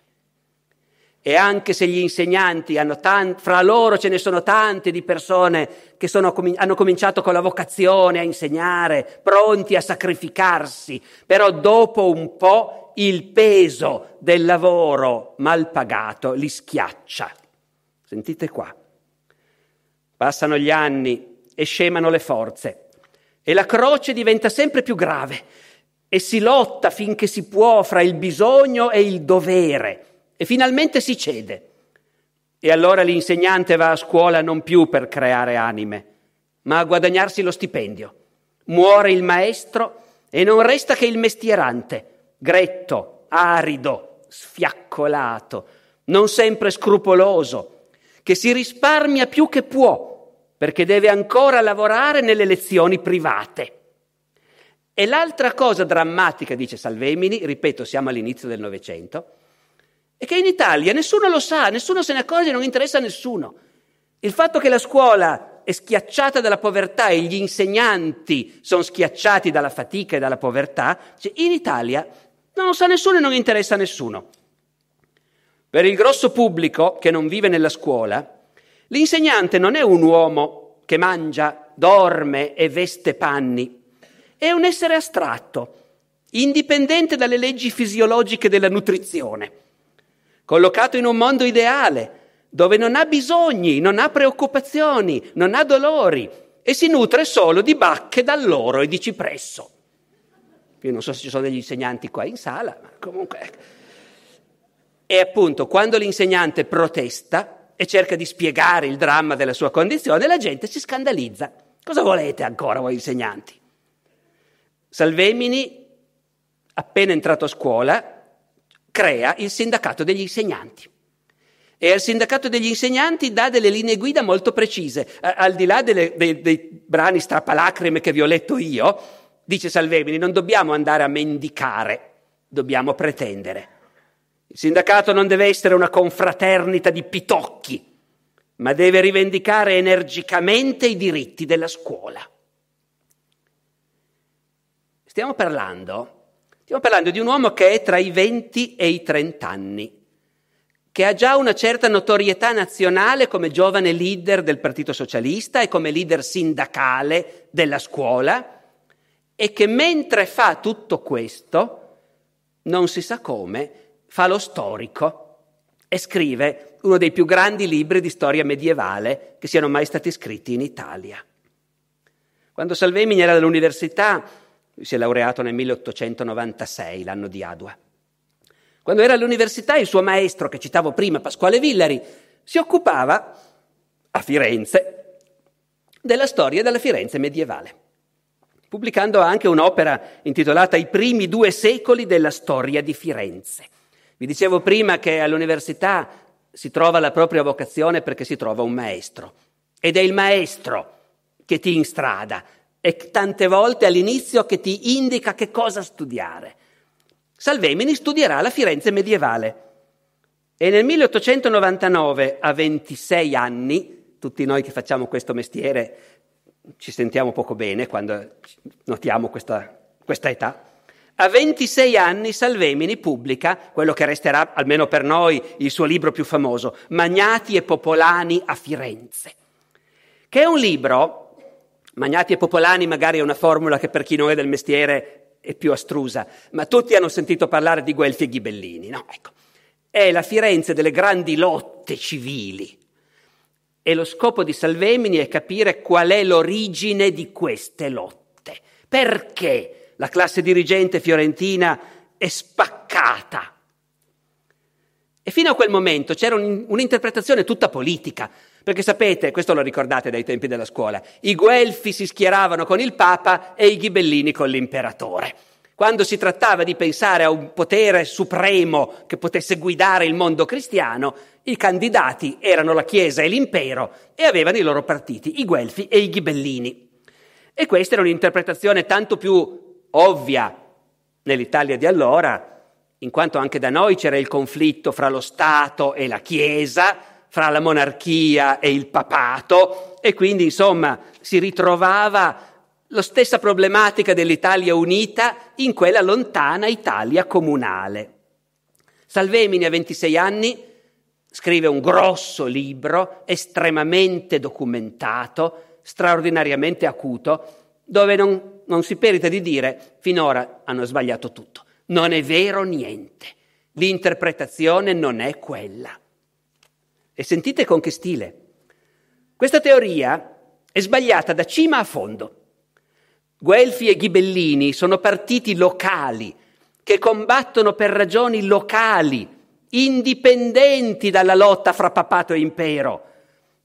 E anche se gli insegnanti hanno tanti, fra loro ce ne sono tanti di persone che hanno cominciato con la vocazione a insegnare, pronti a sacrificarsi, però dopo un po' il peso del lavoro mal pagato li schiaccia. Sentite qua. Passano gli anni e scemano le forze. E la croce diventa sempre più grave e si lotta finché si può fra il bisogno e il dovere e finalmente si cede. E allora l'insegnante va a scuola non più per creare anime, ma a guadagnarsi lo stipendio. Muore il maestro e non resta che il mestierante, gretto, arido, sfiaccolato, non sempre scrupoloso, che si risparmia più che può, perché deve ancora lavorare nelle lezioni private. E l'altra cosa drammatica, dice Salvemini, ripeto, siamo all'inizio del Novecento, è che in Italia nessuno lo sa, nessuno se ne accorge, non interessa a nessuno. Il fatto che la scuola è schiacciata dalla povertà e gli insegnanti sono schiacciati dalla fatica e dalla povertà, cioè in Italia non lo sa nessuno e non interessa a nessuno. Per il grosso pubblico che non vive nella scuola, l'insegnante non è un uomo che mangia, dorme e veste panni, è un essere astratto, indipendente dalle leggi fisiologiche della nutrizione, collocato in un mondo ideale, dove non ha bisogni, non ha preoccupazioni, non ha dolori e si nutre solo di bacche d'alloro e di cipresso. Io non so se ci sono degli insegnanti qua in sala, ma comunque. E appunto, quando l'insegnante protesta e cerca di spiegare il dramma della sua condizione, la gente si scandalizza. Cosa volete ancora voi insegnanti? Salvemini, appena entrato a scuola, crea il sindacato degli insegnanti. E al sindacato degli insegnanti dà delle linee guida molto precise. Al di là dei brani strappalacrime che vi ho letto io, dice Salvemini, non dobbiamo andare a mendicare, dobbiamo pretendere. Il sindacato non deve essere una confraternita di pitocchi, ma deve rivendicare energicamente i diritti della scuola. Stiamo parlando di un uomo che è tra i 20 e i 30 anni, che ha già una certa notorietà nazionale come giovane leader del Partito Socialista e come leader sindacale della scuola, e che mentre fa tutto questo, non si sa come, fa lo storico e scrive uno dei più grandi libri di storia medievale che siano mai stati scritti in Italia. Quando Salvemini era all'università, si è laureato nel 1896, l'anno di Adua. Quando era all'università, il suo maestro, che citavo prima, Pasquale Villari, si occupava a Firenze della storia della Firenze medievale, pubblicando anche un'opera intitolata I primi 2 secoli della storia di Firenze. Vi dicevo prima che all'università si trova la propria vocazione perché si trova un maestro. Ed è il maestro che ti instrada e tante volte all'inizio che ti indica che cosa studiare. Salvemini studierà la Firenze medievale e nel 1899, a 26 anni, tutti noi che facciamo questo mestiere ci sentiamo poco bene quando notiamo questa età, a 26 anni Salvemini pubblica quello che resterà, almeno per noi, il suo libro più famoso, Magnati e Popolani a Firenze, che è un libro, Magnati e Popolani magari è una formula che per chi non è del mestiere è più astrusa, ma tutti hanno sentito parlare di Guelfi e Ghibellini, no? Ecco, è la Firenze delle grandi lotte civili e lo scopo di Salvemini è capire qual è l'origine di queste lotte, perché la classe dirigente fiorentina è spaccata. E fino a quel momento c'era un'interpretazione tutta politica, perché sapete, questo lo ricordate dai tempi della scuola, i Guelfi si schieravano con il Papa e i Ghibellini con l'imperatore. Quando si trattava di pensare a un potere supremo che potesse guidare il mondo cristiano, i candidati erano la Chiesa e l'impero e avevano i loro partiti, i Guelfi e i Ghibellini. E questa era un'interpretazione tanto più ovvia nell'Italia di allora, in quanto anche da noi c'era il conflitto fra lo Stato e la Chiesa, fra la monarchia e il papato, e quindi insomma si ritrovava la stessa problematica dell'Italia unita in quella lontana Italia comunale. Salvemini a 26 anni scrive un grosso libro, estremamente documentato, straordinariamente acuto, dove non si perita di dire finora hanno sbagliato tutto. Non è vero niente, l'interpretazione non è quella. E sentite con che stile. Questa teoria è sbagliata da cima a fondo. Guelfi e Ghibellini sono partiti locali che combattono per ragioni locali, indipendenti dalla lotta fra papato e impero,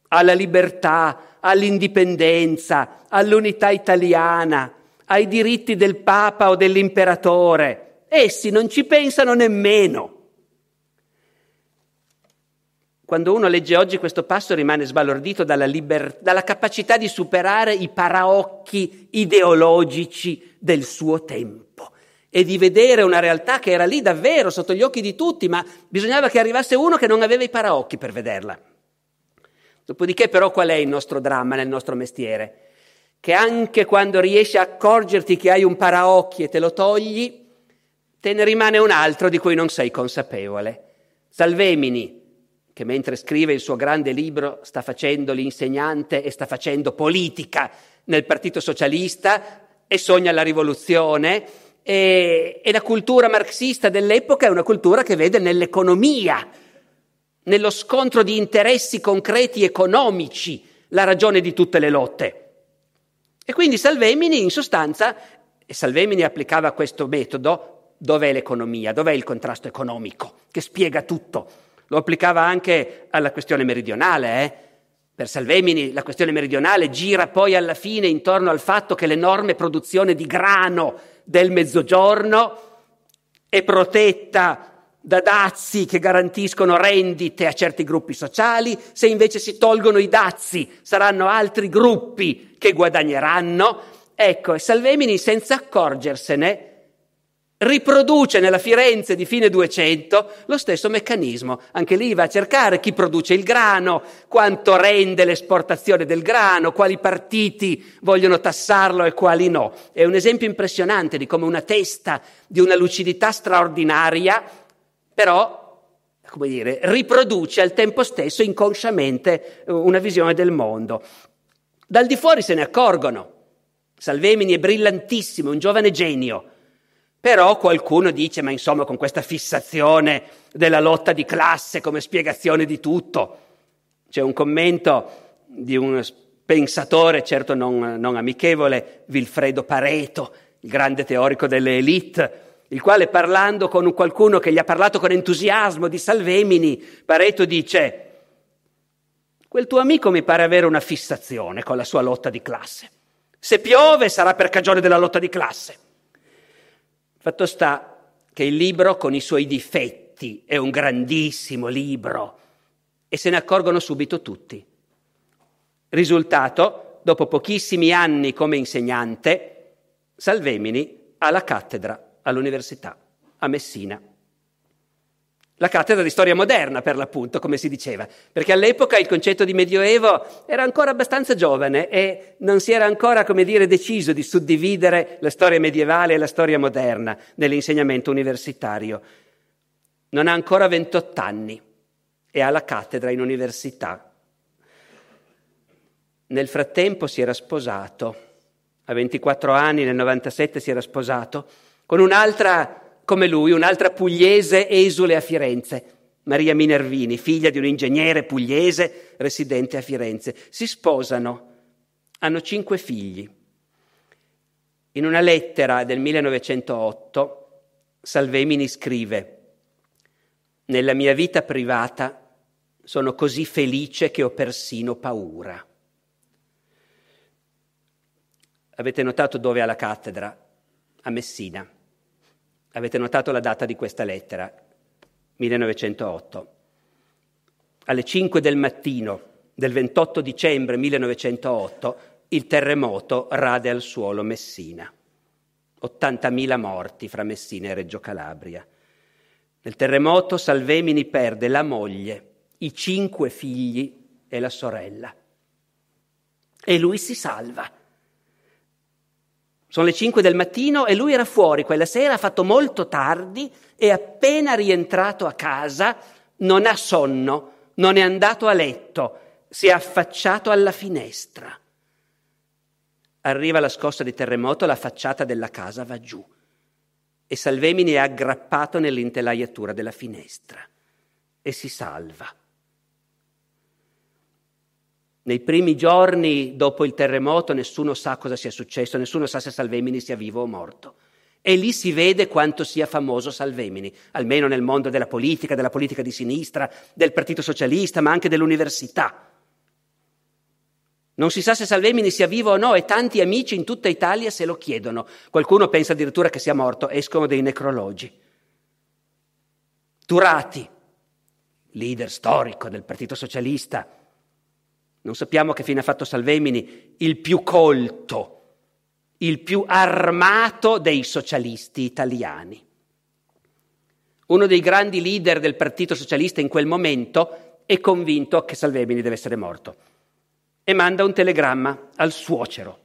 alla libertà, all'indipendenza, all'unità italiana, ai diritti del papa o dell'imperatore. Essi non ci pensano nemmeno. Quando uno legge oggi questo passo rimane sbalordito dalla capacità di superare i paraocchi ideologici del suo tempo e di vedere una realtà che era lì davvero sotto gli occhi di tutti, ma bisognava che arrivasse uno che non aveva i paraocchi per vederla. Dopodiché però qual è il nostro dramma nel nostro mestiere? Che anche quando riesci a accorgerti che hai un paraocchi e te lo togli, te ne rimane un altro di cui non sei consapevole. Salvemini, che mentre scrive il suo grande libro sta facendo l'insegnante e sta facendo politica nel Partito Socialista e sogna la rivoluzione, e la cultura marxista dell'epoca è una cultura che vede nell'economia, nello scontro di interessi concreti economici, la ragione di tutte le lotte. E quindi Salvemini in sostanza, e Salvemini applicava questo metodo, dov'è l'economia, dov'è il contrasto economico, che spiega tutto. Lo applicava anche alla questione meridionale, Per Salvemini la questione meridionale gira poi alla fine intorno al fatto che l'enorme produzione di grano del Mezzogiorno è protetta da dazi che garantiscono rendite a certi gruppi sociali, se invece si tolgono i dazi saranno altri gruppi che guadagneranno. Ecco, e Salvemini senza accorgersene riproduce nella Firenze di fine 200 lo stesso meccanismo. Anche lì va a cercare chi produce il grano, quanto rende l'esportazione del grano, quali partiti vogliono tassarlo e quali no. È un esempio impressionante di come una testa di una lucidità straordinaria, però, come dire, riproduce al tempo stesso inconsciamente una visione del mondo. Dal di fuori se ne accorgono. Salvemini è brillantissimo, un giovane genio. Però qualcuno dice, ma insomma con questa fissazione della lotta di classe come spiegazione di tutto, c'è un commento di un pensatore certo non amichevole, Vilfredo Pareto, il grande teorico delle élite, il quale parlando con qualcuno che gli ha parlato con entusiasmo di Salvemini, Pareto dice, quel tuo amico mi pare avere una fissazione con la sua lotta di classe, se piove sarà per cagione della lotta di classe. Fatto sta che il libro con i suoi difetti è un grandissimo libro e se ne accorgono subito tutti. Risultato, dopo pochissimi anni come insegnante, Salvemini ha la cattedra all'università, a Messina. La cattedra di storia moderna, per l'appunto, come si diceva, perché all'epoca il concetto di Medioevo era ancora abbastanza giovane e non si era ancora, come dire, deciso di suddividere la storia medievale e la storia moderna nell'insegnamento universitario. Non ha ancora 28 anni e ha la cattedra in università. Nel frattempo si era sposato, a 24 anni, nel 97 si era sposato, con un'altra... come lui, un'altra pugliese esule a Firenze, Maria Minervini, figlia di un ingegnere pugliese residente a Firenze. Si sposano, hanno 5 figli. In una lettera del 1908 Salvemini scrive: «Nella mia vita privata sono così felice che ho persino paura». Avete notato dove ha la cattedra? A Messina. Avete notato la data di questa lettera, 1908. Alle 5 del mattino del 28 dicembre 1908 il terremoto rade al suolo Messina. 80.000 morti fra Messina e Reggio Calabria. Nel terremoto Salvemini perde la moglie, i 5 figli e la sorella. E lui si salva. Sono le 5 del mattino e lui era fuori quella sera, ha fatto molto tardi e appena rientrato a casa non ha sonno, non è andato a letto, si è affacciato alla finestra. Arriva la scossa di terremoto, la facciata della casa va giù e Salvemini è aggrappato nell'intelaiatura della finestra e si salva. Nei primi giorni dopo il terremoto nessuno sa cosa sia successo, nessuno sa se Salvemini sia vivo o morto. E lì si vede quanto sia famoso Salvemini, almeno nel mondo della politica di sinistra, del Partito Socialista, ma anche dell'università. Non si sa se Salvemini sia vivo o no e tanti amici in tutta Italia se lo chiedono. Qualcuno pensa addirittura che sia morto, escono dei necrologi. Turati, leader storico del Partito Socialista, non sappiamo che fine ha fatto Salvemini, il più colto, il più armato dei socialisti italiani. Uno dei grandi leader del Partito Socialista in quel momento è convinto che Salvemini deve essere morto e manda un telegramma al suocero.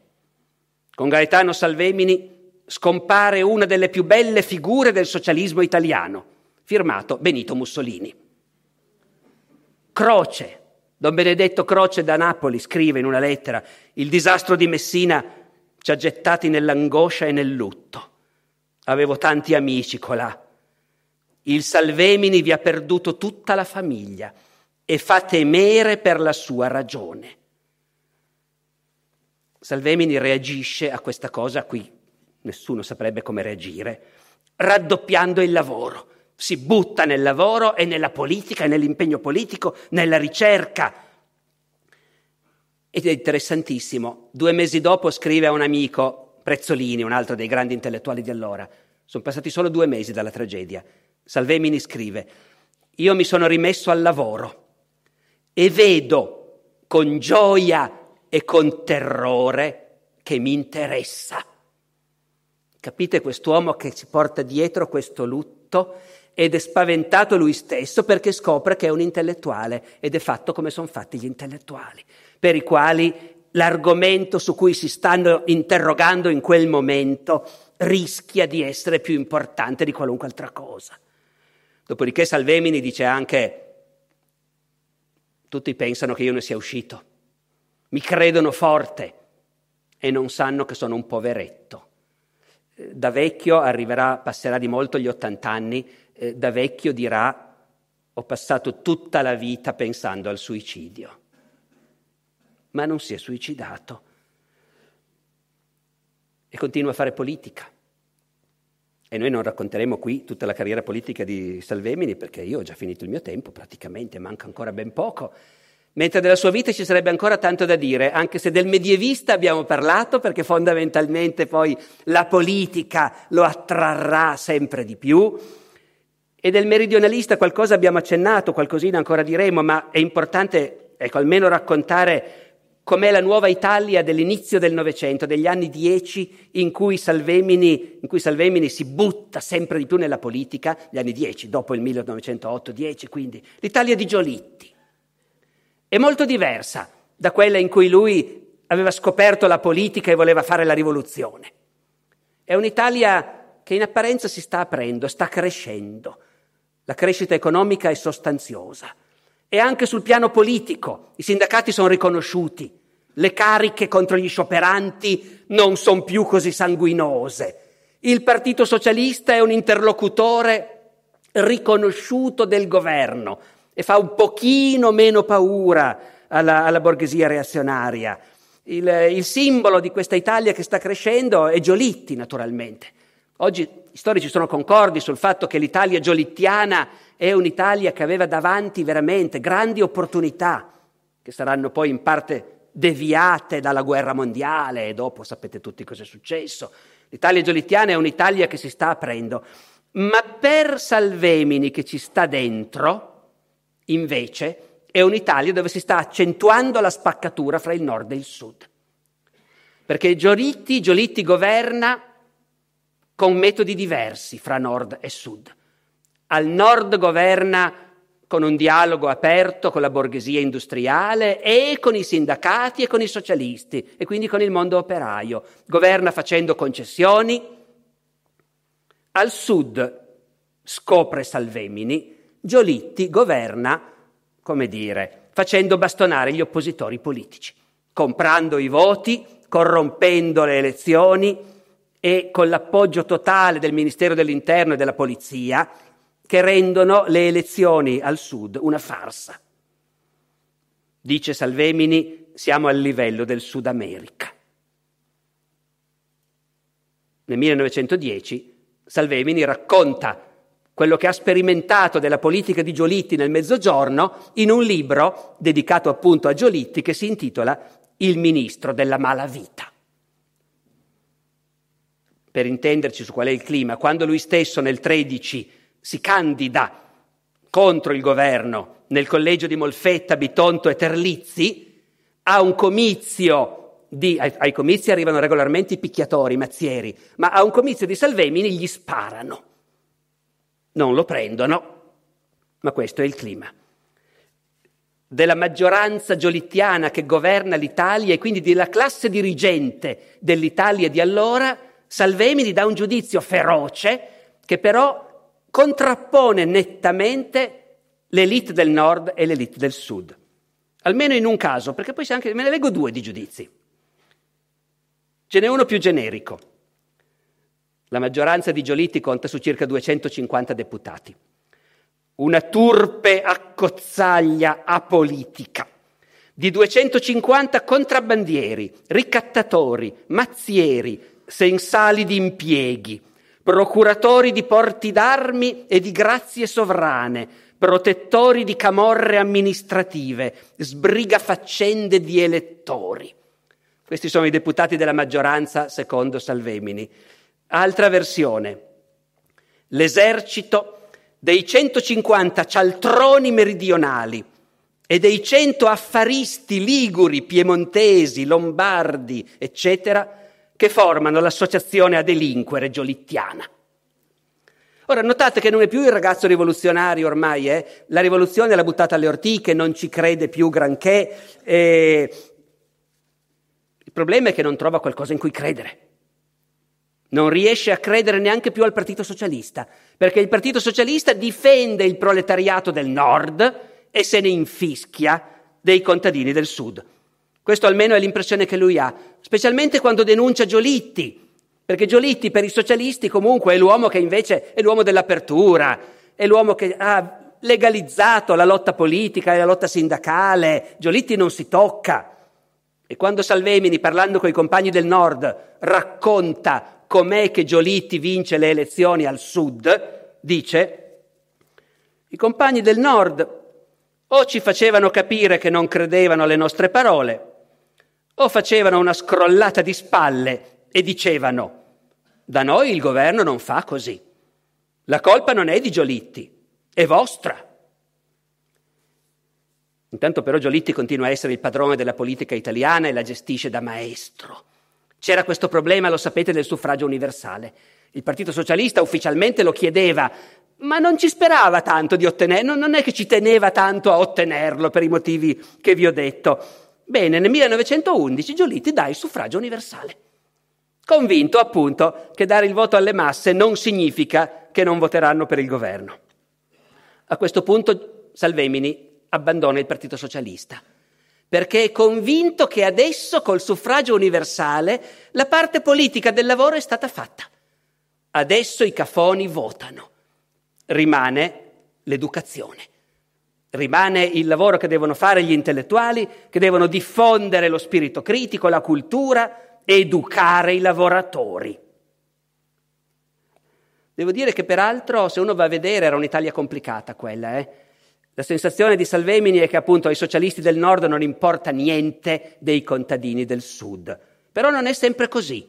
Con Gaetano Salvemini scompare una delle più belle figure del socialismo italiano, firmato Benito Mussolini. Croce. Don Benedetto Croce da Napoli scrive in una lettera: «Il disastro di Messina ci ha gettati nell'angoscia e nel lutto. Avevo tanti amici colà. Il Salvemini vi ha perduto tutta la famiglia e fa temere per la sua ragione». Salvemini reagisce a questa cosa, qui nessuno saprebbe come reagire, raddoppiando il lavoro. Si butta nel lavoro e nella politica e nell'impegno politico, nella ricerca. Ed è interessantissimo. 2 mesi dopo scrive a un amico, Prezzolini, un altro dei grandi intellettuali di allora. Sono passati solo 2 mesi dalla tragedia. Salvemini scrive: «Io mi sono rimesso al lavoro e vedo con gioia e con terrore che mi interessa». Capite quest'uomo che si porta dietro questo lutto? Ed è spaventato lui stesso perché scopre che è un intellettuale ed è fatto come sono fatti gli intellettuali, per i quali l'argomento su cui si stanno interrogando in quel momento rischia di essere più importante di qualunque altra cosa. Dopodiché Salvemini dice anche: «Tutti pensano che io ne sia uscito, mi credono forte e non sanno che sono un poveretto». Da vecchio passerà di molto gli 80 anni, da vecchio dirà: «Ho passato tutta la vita pensando al suicidio». Ma non si è suicidato e continua a fare politica. E noi non racconteremo qui tutta la carriera politica di Salvemini perché io ho già finito il mio tempo, praticamente manca ancora ben poco. Mentre della sua vita ci sarebbe ancora tanto da dire, anche se del medievista abbiamo parlato, perché fondamentalmente poi la politica lo attrarrà sempre di più E del meridionalista qualcosa abbiamo accennato, qualcosina ancora diremo, ma è importante, ecco, almeno raccontare com'è la nuova Italia dell'inizio del Novecento, degli anni '10, in cui Salvemini si butta sempre di più nella politica, gli anni '10, dopo il 1908-10, quindi l'Italia di Giolitti. È molto diversa da quella in cui lui aveva scoperto la politica e voleva fare la rivoluzione. È un'Italia che in apparenza si sta aprendo, sta crescendo. La crescita economica è sostanziosa. E anche sul piano politico i sindacati sono riconosciuti, le cariche contro gli scioperanti non sono più così sanguinose, il Partito Socialista è un interlocutore riconosciuto del governo e fa un pochino meno paura alla borghesia reazionaria. Il simbolo di questa Italia che sta crescendo è Giolitti, naturalmente. Oggi gli storici sono concordi sul fatto che l'Italia giolittiana è un'Italia che aveva davanti veramente grandi opportunità, che saranno poi in parte deviate dalla guerra mondiale e dopo sapete tutti cosa è successo. L'Italia giolittiana è un'Italia che si sta aprendo, ma per Salvemini che ci sta dentro, invece, è un'Italia dove si sta accentuando la spaccatura fra il nord e il sud. Perché Giolitti governa con metodi diversi fra nord e sud. Al nord governa con un dialogo aperto con la borghesia industriale e con i sindacati e con i socialisti e quindi con il mondo operaio. Governa facendo concessioni. Al sud, scopre Salvemini, Giolitti governa, come dire, facendo bastonare gli oppositori politici, comprando i voti, corrompendo le elezioni, e con l'appoggio totale del Ministero dell'Interno e della Polizia, che rendono le elezioni al sud una farsa. Dice Salvemini, siamo al livello del Sud America. Nel 1910 Salvemini racconta quello che ha sperimentato della politica di Giolitti nel Mezzogiorno in un libro dedicato appunto a Giolitti che si intitola Il ministro della mala vita. Per intenderci su qual è il clima, quando lui stesso nel 13 si candida contro il governo nel collegio di Molfetta, Bitonto e Terlizzi, ai comizi arrivano regolarmente i picchiatori, i mazzieri, ma a un comizio di Salvemini gli sparano. Non lo prendono, ma questo è il clima. Della maggioranza giolittiana che governa l'Italia e quindi della classe dirigente dell'Italia di allora, Salvemini dà un giudizio feroce che però contrappone nettamente l'elite del nord e l'elite del sud. Almeno in un caso, perché poi c'è anche, me ne leggo due di giudizi. Ce n'è uno più generico. La maggioranza di Giolitti conta su circa 250 deputati. Una turpe accozzaglia apolitica di 250 contrabbandieri, ricattatori, mazzieri, sensali di impieghi, procuratori di porti d'armi e di grazie sovrane, protettori di camorre amministrative, sbrigafaccende di elettori. Questi sono i deputati della maggioranza secondo Salvemini. Altra versione, l'esercito dei 150 cialtroni meridionali e dei 100 affaristi liguri, piemontesi, lombardi, eccetera, che formano l'associazione a delinquere giolittiana. Ora, notate che non è più il ragazzo rivoluzionario ormai, La rivoluzione l'ha buttata alle ortiche, non ci crede più granché. Il problema è che non trova qualcosa in cui credere. Non riesce a credere neanche più al Partito Socialista, perché il Partito Socialista difende il proletariato del nord e se ne infischia dei contadini del sud. Questo almeno è l'impressione che lui ha, specialmente quando denuncia Giolitti, perché Giolitti per i socialisti comunque è l'uomo che invece è l'uomo dell'apertura, è l'uomo che ha legalizzato la lotta politica e la lotta sindacale. Giolitti non si tocca. E quando Salvemini, parlando con i compagni del nord, racconta com'è che Giolitti vince le elezioni al sud, dice: i compagni del nord o ci facevano capire che non credevano alle nostre parole, o facevano una scrollata di spalle e dicevano: da noi il governo non fa così, La colpa non è di Giolitti, è vostra. Intanto però Giolitti continua a essere il padrone della politica italiana e la gestisce da maestro. C'era questo problema, lo sapete, del suffragio universale. Il Partito Socialista ufficialmente lo chiedeva, ma non ci sperava tanto di ottenerlo, non è che ci teneva tanto a ottenerlo per i motivi che vi ho detto. Bene, nel 1911 Giolitti dà il suffragio universale, convinto appunto che dare il voto alle masse non significa che non voteranno per il governo. A questo punto Salvemini abbandona il Partito Socialista, perché è convinto che adesso col suffragio universale la parte politica del lavoro è stata fatta. Adesso i cafoni votano. Rimane l'educazione, rimane il lavoro che devono fare gli intellettuali, che devono diffondere lo spirito critico, la cultura, educare i lavoratori. Devo dire che peraltro, se uno va a vedere, era un'Italia complicata quella, La sensazione di Salvemini è che appunto ai socialisti del nord non importa niente dei contadini del sud. Però non è sempre così.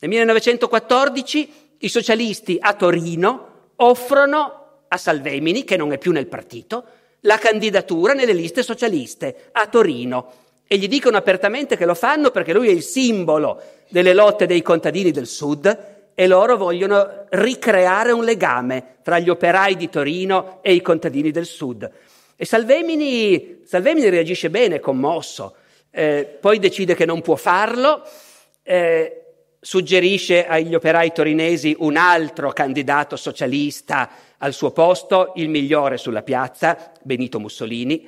Nel 1914 i socialisti a Torino offrono a Salvemini, che non è più nel partito, la candidatura nelle liste socialiste a Torino e gli dicono apertamente che lo fanno perché lui è il simbolo delle lotte dei contadini del sud e loro vogliono ricreare un legame tra gli operai di Torino e i contadini del sud. E Salvemini reagisce bene, commosso, poi decide che non può farlo, suggerisce agli operai torinesi un altro candidato socialista al suo posto, il migliore sulla piazza, Benito Mussolini,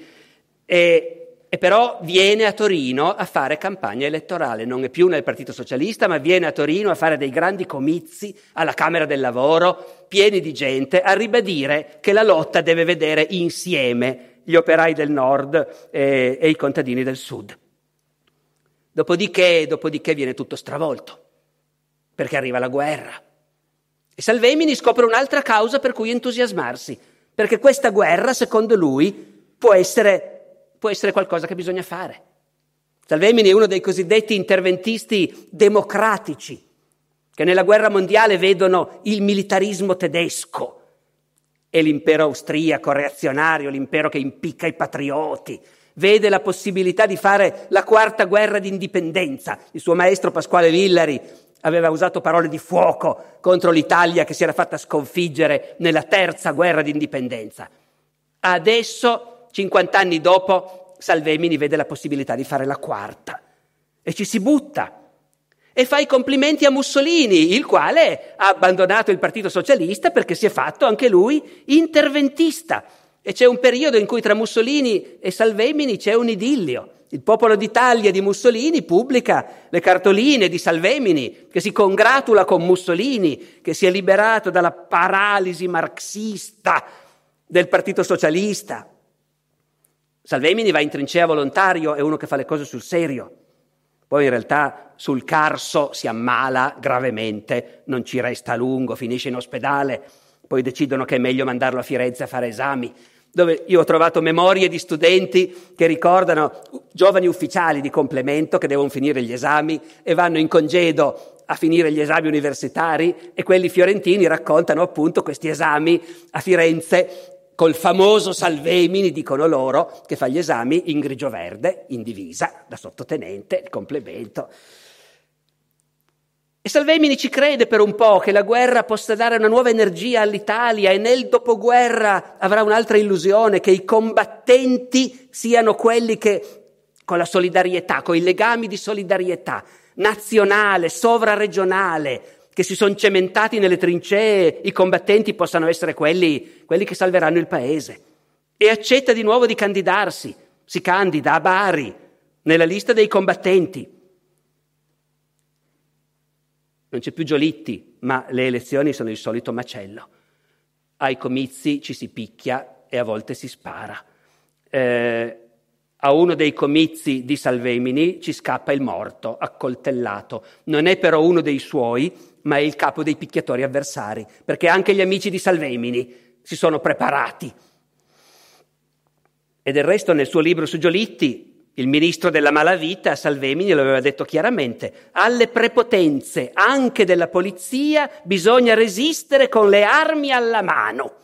e però viene a Torino a fare campagna elettorale, non è più nel Partito Socialista, ma viene a Torino a fare dei grandi comizi alla Camera del Lavoro, pieni di gente, a ribadire che la lotta deve vedere insieme gli operai del nord e i contadini del sud. Dopodiché viene tutto stravolto, perché arriva la guerra. E Salvemini scopre un'altra causa per cui entusiasmarsi, perché questa guerra, secondo lui, può essere qualcosa che bisogna fare. Salvemini è uno dei cosiddetti interventisti democratici, che nella guerra mondiale vedono il militarismo tedesco e l'impero austriaco reazionario, l'impero che impicca i patrioti, vede la possibilità di fare la quarta guerra d'indipendenza. Il suo maestro Pasquale Villari aveva usato parole di fuoco contro l'Italia che si era fatta sconfiggere nella terza guerra d'indipendenza. Adesso, 50 anni dopo, Salvemini vede la possibilità di fare la quarta e ci si butta e fa i complimenti a Mussolini, il quale ha abbandonato il Partito Socialista perché si è fatto anche lui interventista. E c'è un periodo in cui tra Mussolini e Salvemini c'è un idillio. Il Popolo d'Italia di Mussolini pubblica le cartoline di Salvemini che si congratula con Mussolini, che si è liberato dalla paralisi marxista del Partito Socialista. Salvemini va in trincea volontario, è uno che fa le cose sul serio. Poi in realtà sul Carso si ammala gravemente, non ci resta a lungo, finisce in ospedale. Poi decidono che è meglio mandarlo a Firenze a fare esami, dove io ho trovato memorie di studenti che ricordano giovani ufficiali di complemento che devono finire gli esami e vanno in congedo a finire gli esami universitari, e quelli fiorentini raccontano appunto questi esami a Firenze col famoso Salvemini, dicono loro, che fa gli esami in grigio-verde, in divisa, da sottotenente, il complemento. E Salvemini ci crede per un po' che la guerra possa dare una nuova energia all'Italia, e nel dopoguerra avrà un'altra illusione, che i combattenti siano quelli che, con la solidarietà, con i legami di solidarietà nazionale, sovraregionale, che si sono cementati nelle trincee, i combattenti possano essere quelli che salveranno il paese. E accetta di nuovo di candidarsi, si candida a Bari nella lista dei combattenti. Non c'è più Giolitti, ma le elezioni sono il solito macello. Ai comizi ci si picchia e a volte si spara. A uno dei comizi di Salvemini ci scappa il morto, accoltellato. Non è però uno dei suoi, ma è il capo dei picchiatori avversari, perché anche gli amici di Salvemini si sono preparati. E del resto nel suo libro su Giolitti Il ministro della mala vita, Salvemini, lo aveva detto chiaramente: alle prepotenze anche della polizia bisogna resistere con le armi alla mano.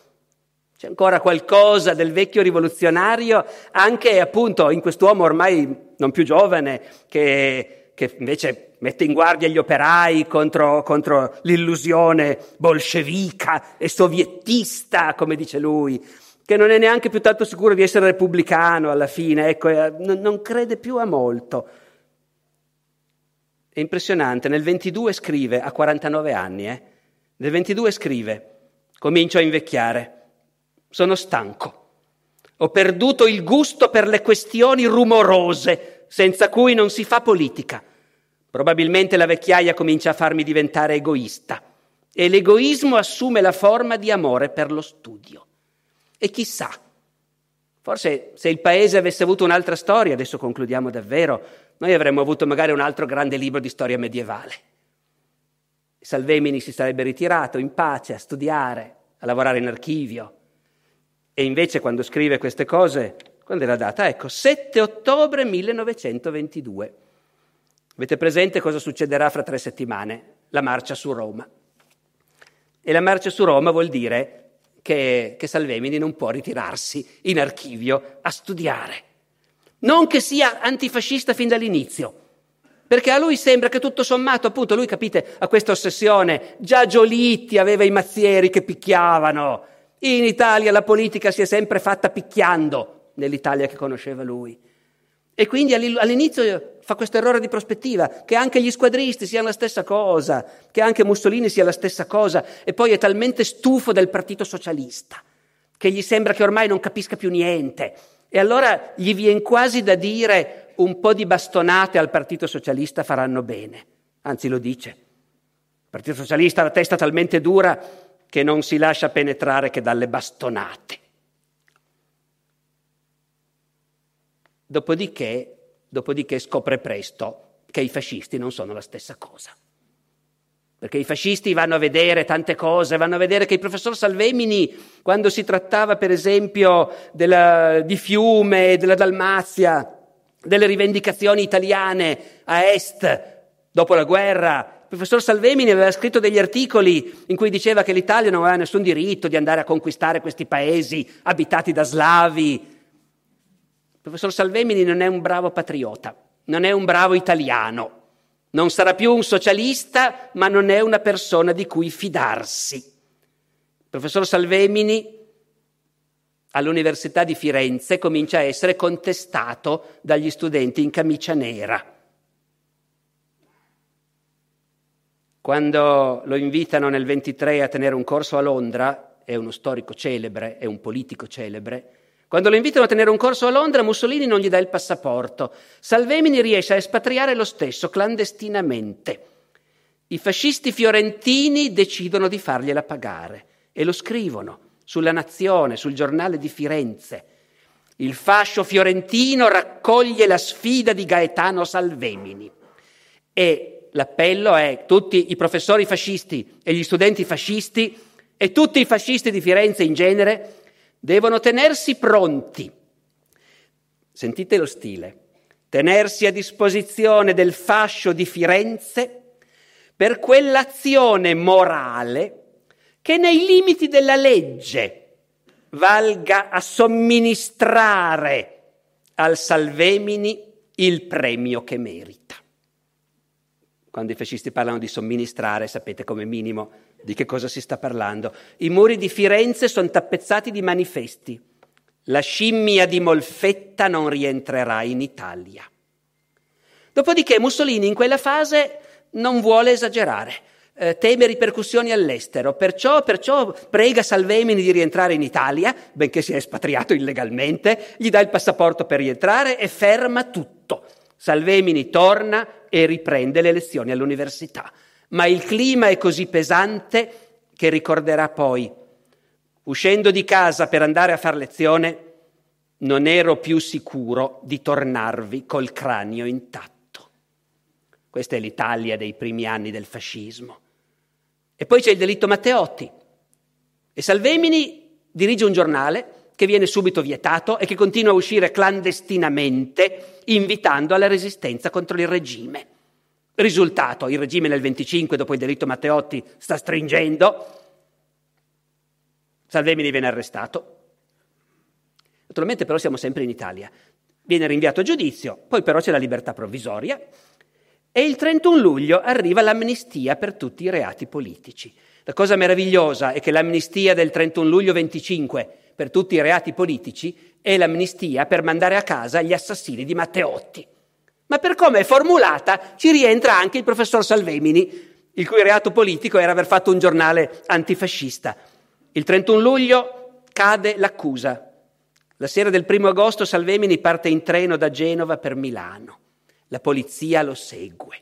C'è ancora qualcosa del vecchio rivoluzionario, anche appunto in quest'uomo ormai non più giovane, che invece mette in guardia gli operai contro l'illusione bolscevica e soviettista, come dice lui, che non è neanche più tanto sicuro di essere repubblicano alla fine, ecco, non crede più a molto. È impressionante, nel 22 scrive, a 49 anni, nel 22 scrive: comincio a invecchiare. Sono stanco, ho perduto il gusto per le questioni rumorose, senza cui non si fa politica. Probabilmente la vecchiaia comincia a farmi diventare egoista e l'egoismo assume la forma di amore per lo studio. E chissà, forse se il paese avesse avuto un'altra storia, adesso concludiamo davvero, noi avremmo avuto magari un altro grande libro di storia medievale. Salvemini si sarebbe ritirato in pace a studiare, a lavorare in archivio. E invece quando scrive queste cose, quando è la data? Ecco, 7 ottobre 1922. Avete presente cosa succederà fra 3 settimane? La marcia su Roma. E la marcia su Roma vuol dire che Salvemini non può ritirarsi in archivio a studiare. Non che sia antifascista fin dall'inizio, perché a lui sembra che tutto sommato, appunto, lui, capite, ha questa ossessione. Già Giolitti aveva i mazzieri che picchiavano. In Italia la politica si è sempre fatta picchiando, nell'Italia che conosceva lui. E quindi all'inizio fa questo errore di prospettiva, che anche gli squadristi siano la stessa cosa, che anche Mussolini sia la stessa cosa, e poi è talmente stufo del Partito Socialista che gli sembra che ormai non capisca più niente. E allora gli viene quasi da dire: un po' di bastonate al Partito Socialista faranno bene. Anzi, lo dice. Il Partito Socialista ha la testa talmente dura che non si lascia penetrare che dalle bastonate. Dopodiché scopre presto che i fascisti non sono la stessa cosa. Perché i fascisti vanno a vedere tante cose, vanno a vedere che il professor Salvemini, quando si trattava per esempio di Fiume, della Dalmazia, delle rivendicazioni italiane a est, dopo la guerra, il professor Salvemini aveva scritto degli articoli in cui diceva che l'Italia non aveva nessun diritto di andare a conquistare questi paesi abitati da slavi. Il professor Salvemini non è un bravo patriota, non è un bravo italiano, non sarà più un socialista, ma non è una persona di cui fidarsi. Il professor Salvemini all'Università di Firenze comincia a essere contestato dagli studenti in camicia nera. Quando lo invitano nel 23 a tenere un corso a Londra, è uno storico celebre, è un politico celebre, quando lo invitano a tenere un corso a Londra Mussolini non gli dà il passaporto. Salvemini riesce a espatriare lo stesso, clandestinamente. I fascisti fiorentini decidono di fargliela pagare e lo scrivono sulla Nazione, sul giornale di Firenze. Il fascio fiorentino raccoglie la sfida di Gaetano Salvemini e l'appello è: tutti i professori fascisti e gli studenti fascisti e tutti i fascisti di Firenze in genere devono tenersi pronti. Sentite lo stile: tenersi a disposizione del fascio di Firenze per quell'azione morale che nei limiti della legge valga a somministrare al Salvemini il premio che merita. Quando i fascisti parlano di somministrare, sapete come minimo di che cosa si sta parlando. I muri di Firenze sono tappezzati di manifesti. La scimmia di Molfetta non rientrerà in Italia. Dopodiché Mussolini in quella fase non vuole esagerare, teme ripercussioni all'estero, perciò prega Salvemini di rientrare in Italia, benché sia espatriato illegalmente, gli dà il passaporto per rientrare e ferma tutto. Salvemini torna e riprende le lezioni all'università, ma il clima è così pesante che ricorderà poi: uscendo di casa per andare a far lezione non ero più sicuro di tornarvi col cranio intatto. Questa è l'Italia dei primi anni del fascismo. E poi c'è il delitto Matteotti e Salvemini dirige un giornale che viene subito vietato e che continua a uscire clandestinamente, invitando alla resistenza contro il regime. Risultato, il regime nel 25, dopo il delitto Matteotti, sta stringendo. Salvemini viene arrestato. Naturalmente però siamo sempre in Italia. Viene rinviato a giudizio, poi però c'è la libertà provvisoria e il 31 luglio arriva l'amnistia per tutti i reati politici. La cosa meravigliosa è che l'amnistia del 31 luglio 25 per tutti i reati politici è l'amnistia per mandare a casa gli assassini di Matteotti. Ma per come è formulata ci rientra anche il professor Salvemini, il cui reato politico era aver fatto un giornale antifascista. Il 31 luglio cade l'accusa. La sera del 1 agosto Salvemini parte in treno da Genova per Milano. La polizia lo segue.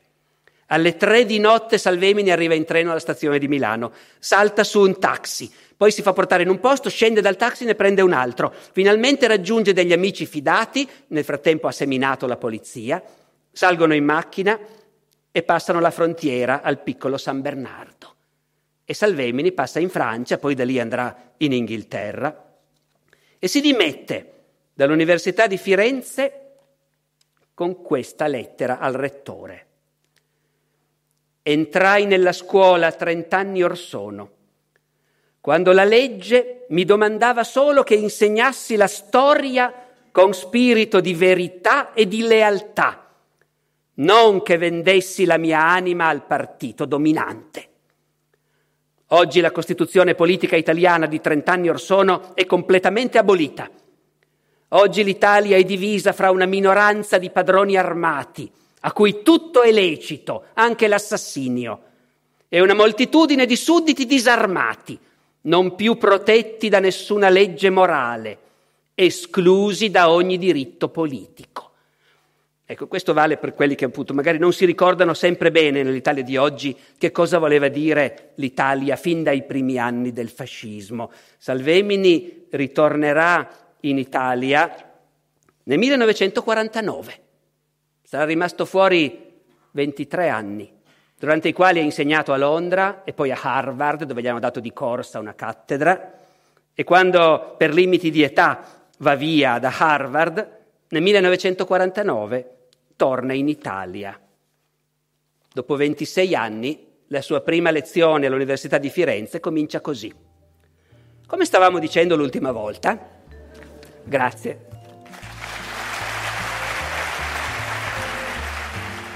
Alle 3 di notte Salvemini arriva in treno alla stazione di Milano, salta su un taxi, poi si fa portare in un posto, scende dal taxi, ne prende un altro. Finalmente raggiunge degli amici fidati, nel frattempo ha seminato la polizia, salgono in macchina e passano la frontiera al piccolo San Bernardo. E Salvemini passa in Francia, poi da lì andrà in Inghilterra e si dimette dall'Università di Firenze con questa lettera al rettore. Entrai nella scuola 30 anni or sono, quando la legge mi domandava solo che insegnassi la storia con spirito di verità e di lealtà, non che vendessi la mia anima al partito dominante. Oggi la Costituzione politica italiana di 30 anni or sono è completamente abolita. Oggi l'Italia è divisa fra una minoranza di padroni armati, a cui tutto è lecito, anche l'assassinio, e una moltitudine di sudditi disarmati, non più protetti da nessuna legge morale, esclusi da ogni diritto politico. Ecco, questo vale per quelli che appunto magari non si ricordano sempre bene nell'Italia di oggi che cosa voleva dire l'Italia fin dai primi anni del fascismo. Salvemini ritornerà in Italia nel 1949. Sarà rimasto fuori 23 anni, durante i quali ha insegnato a Londra e poi a Harvard, dove gli hanno dato di corsa una cattedra, e quando per limiti di età va via da Harvard, nel 1949 torna in Italia. Dopo 26 anni, la sua prima lezione all'Università di Firenze comincia così. Come stavamo dicendo l'ultima volta? Grazie.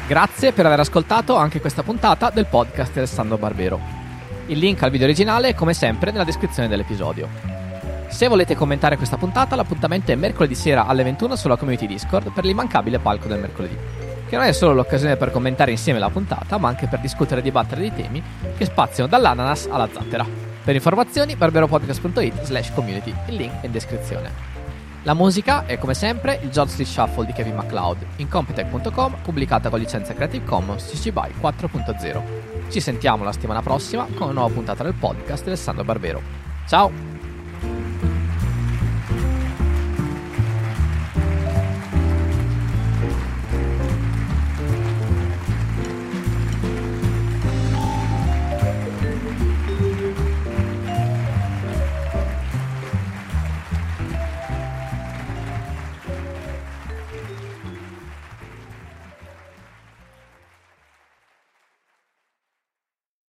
Grazie per aver ascoltato anche questa puntata del podcast Alessandro Barbero. Il link al video originale è come sempre nella descrizione dell'episodio. Se volete commentare questa puntata, l'appuntamento è mercoledì sera alle 21 sulla community Discord per l'immancabile palco del mercoledì, che non è solo l'occasione per commentare insieme la puntata, ma anche per discutere e dibattere di temi che spaziano dall'ananas alla zattera. Per informazioni barberopodcast.it/community, il link è in descrizione. La musica è, come sempre, il George Street Shuffle di Kevin MacLeod, in Competech.com, pubblicata con licenza Creative Commons CC BY 4.0. Ci sentiamo la settimana prossima con una nuova puntata del podcast di Alessandro Barbero. Ciao!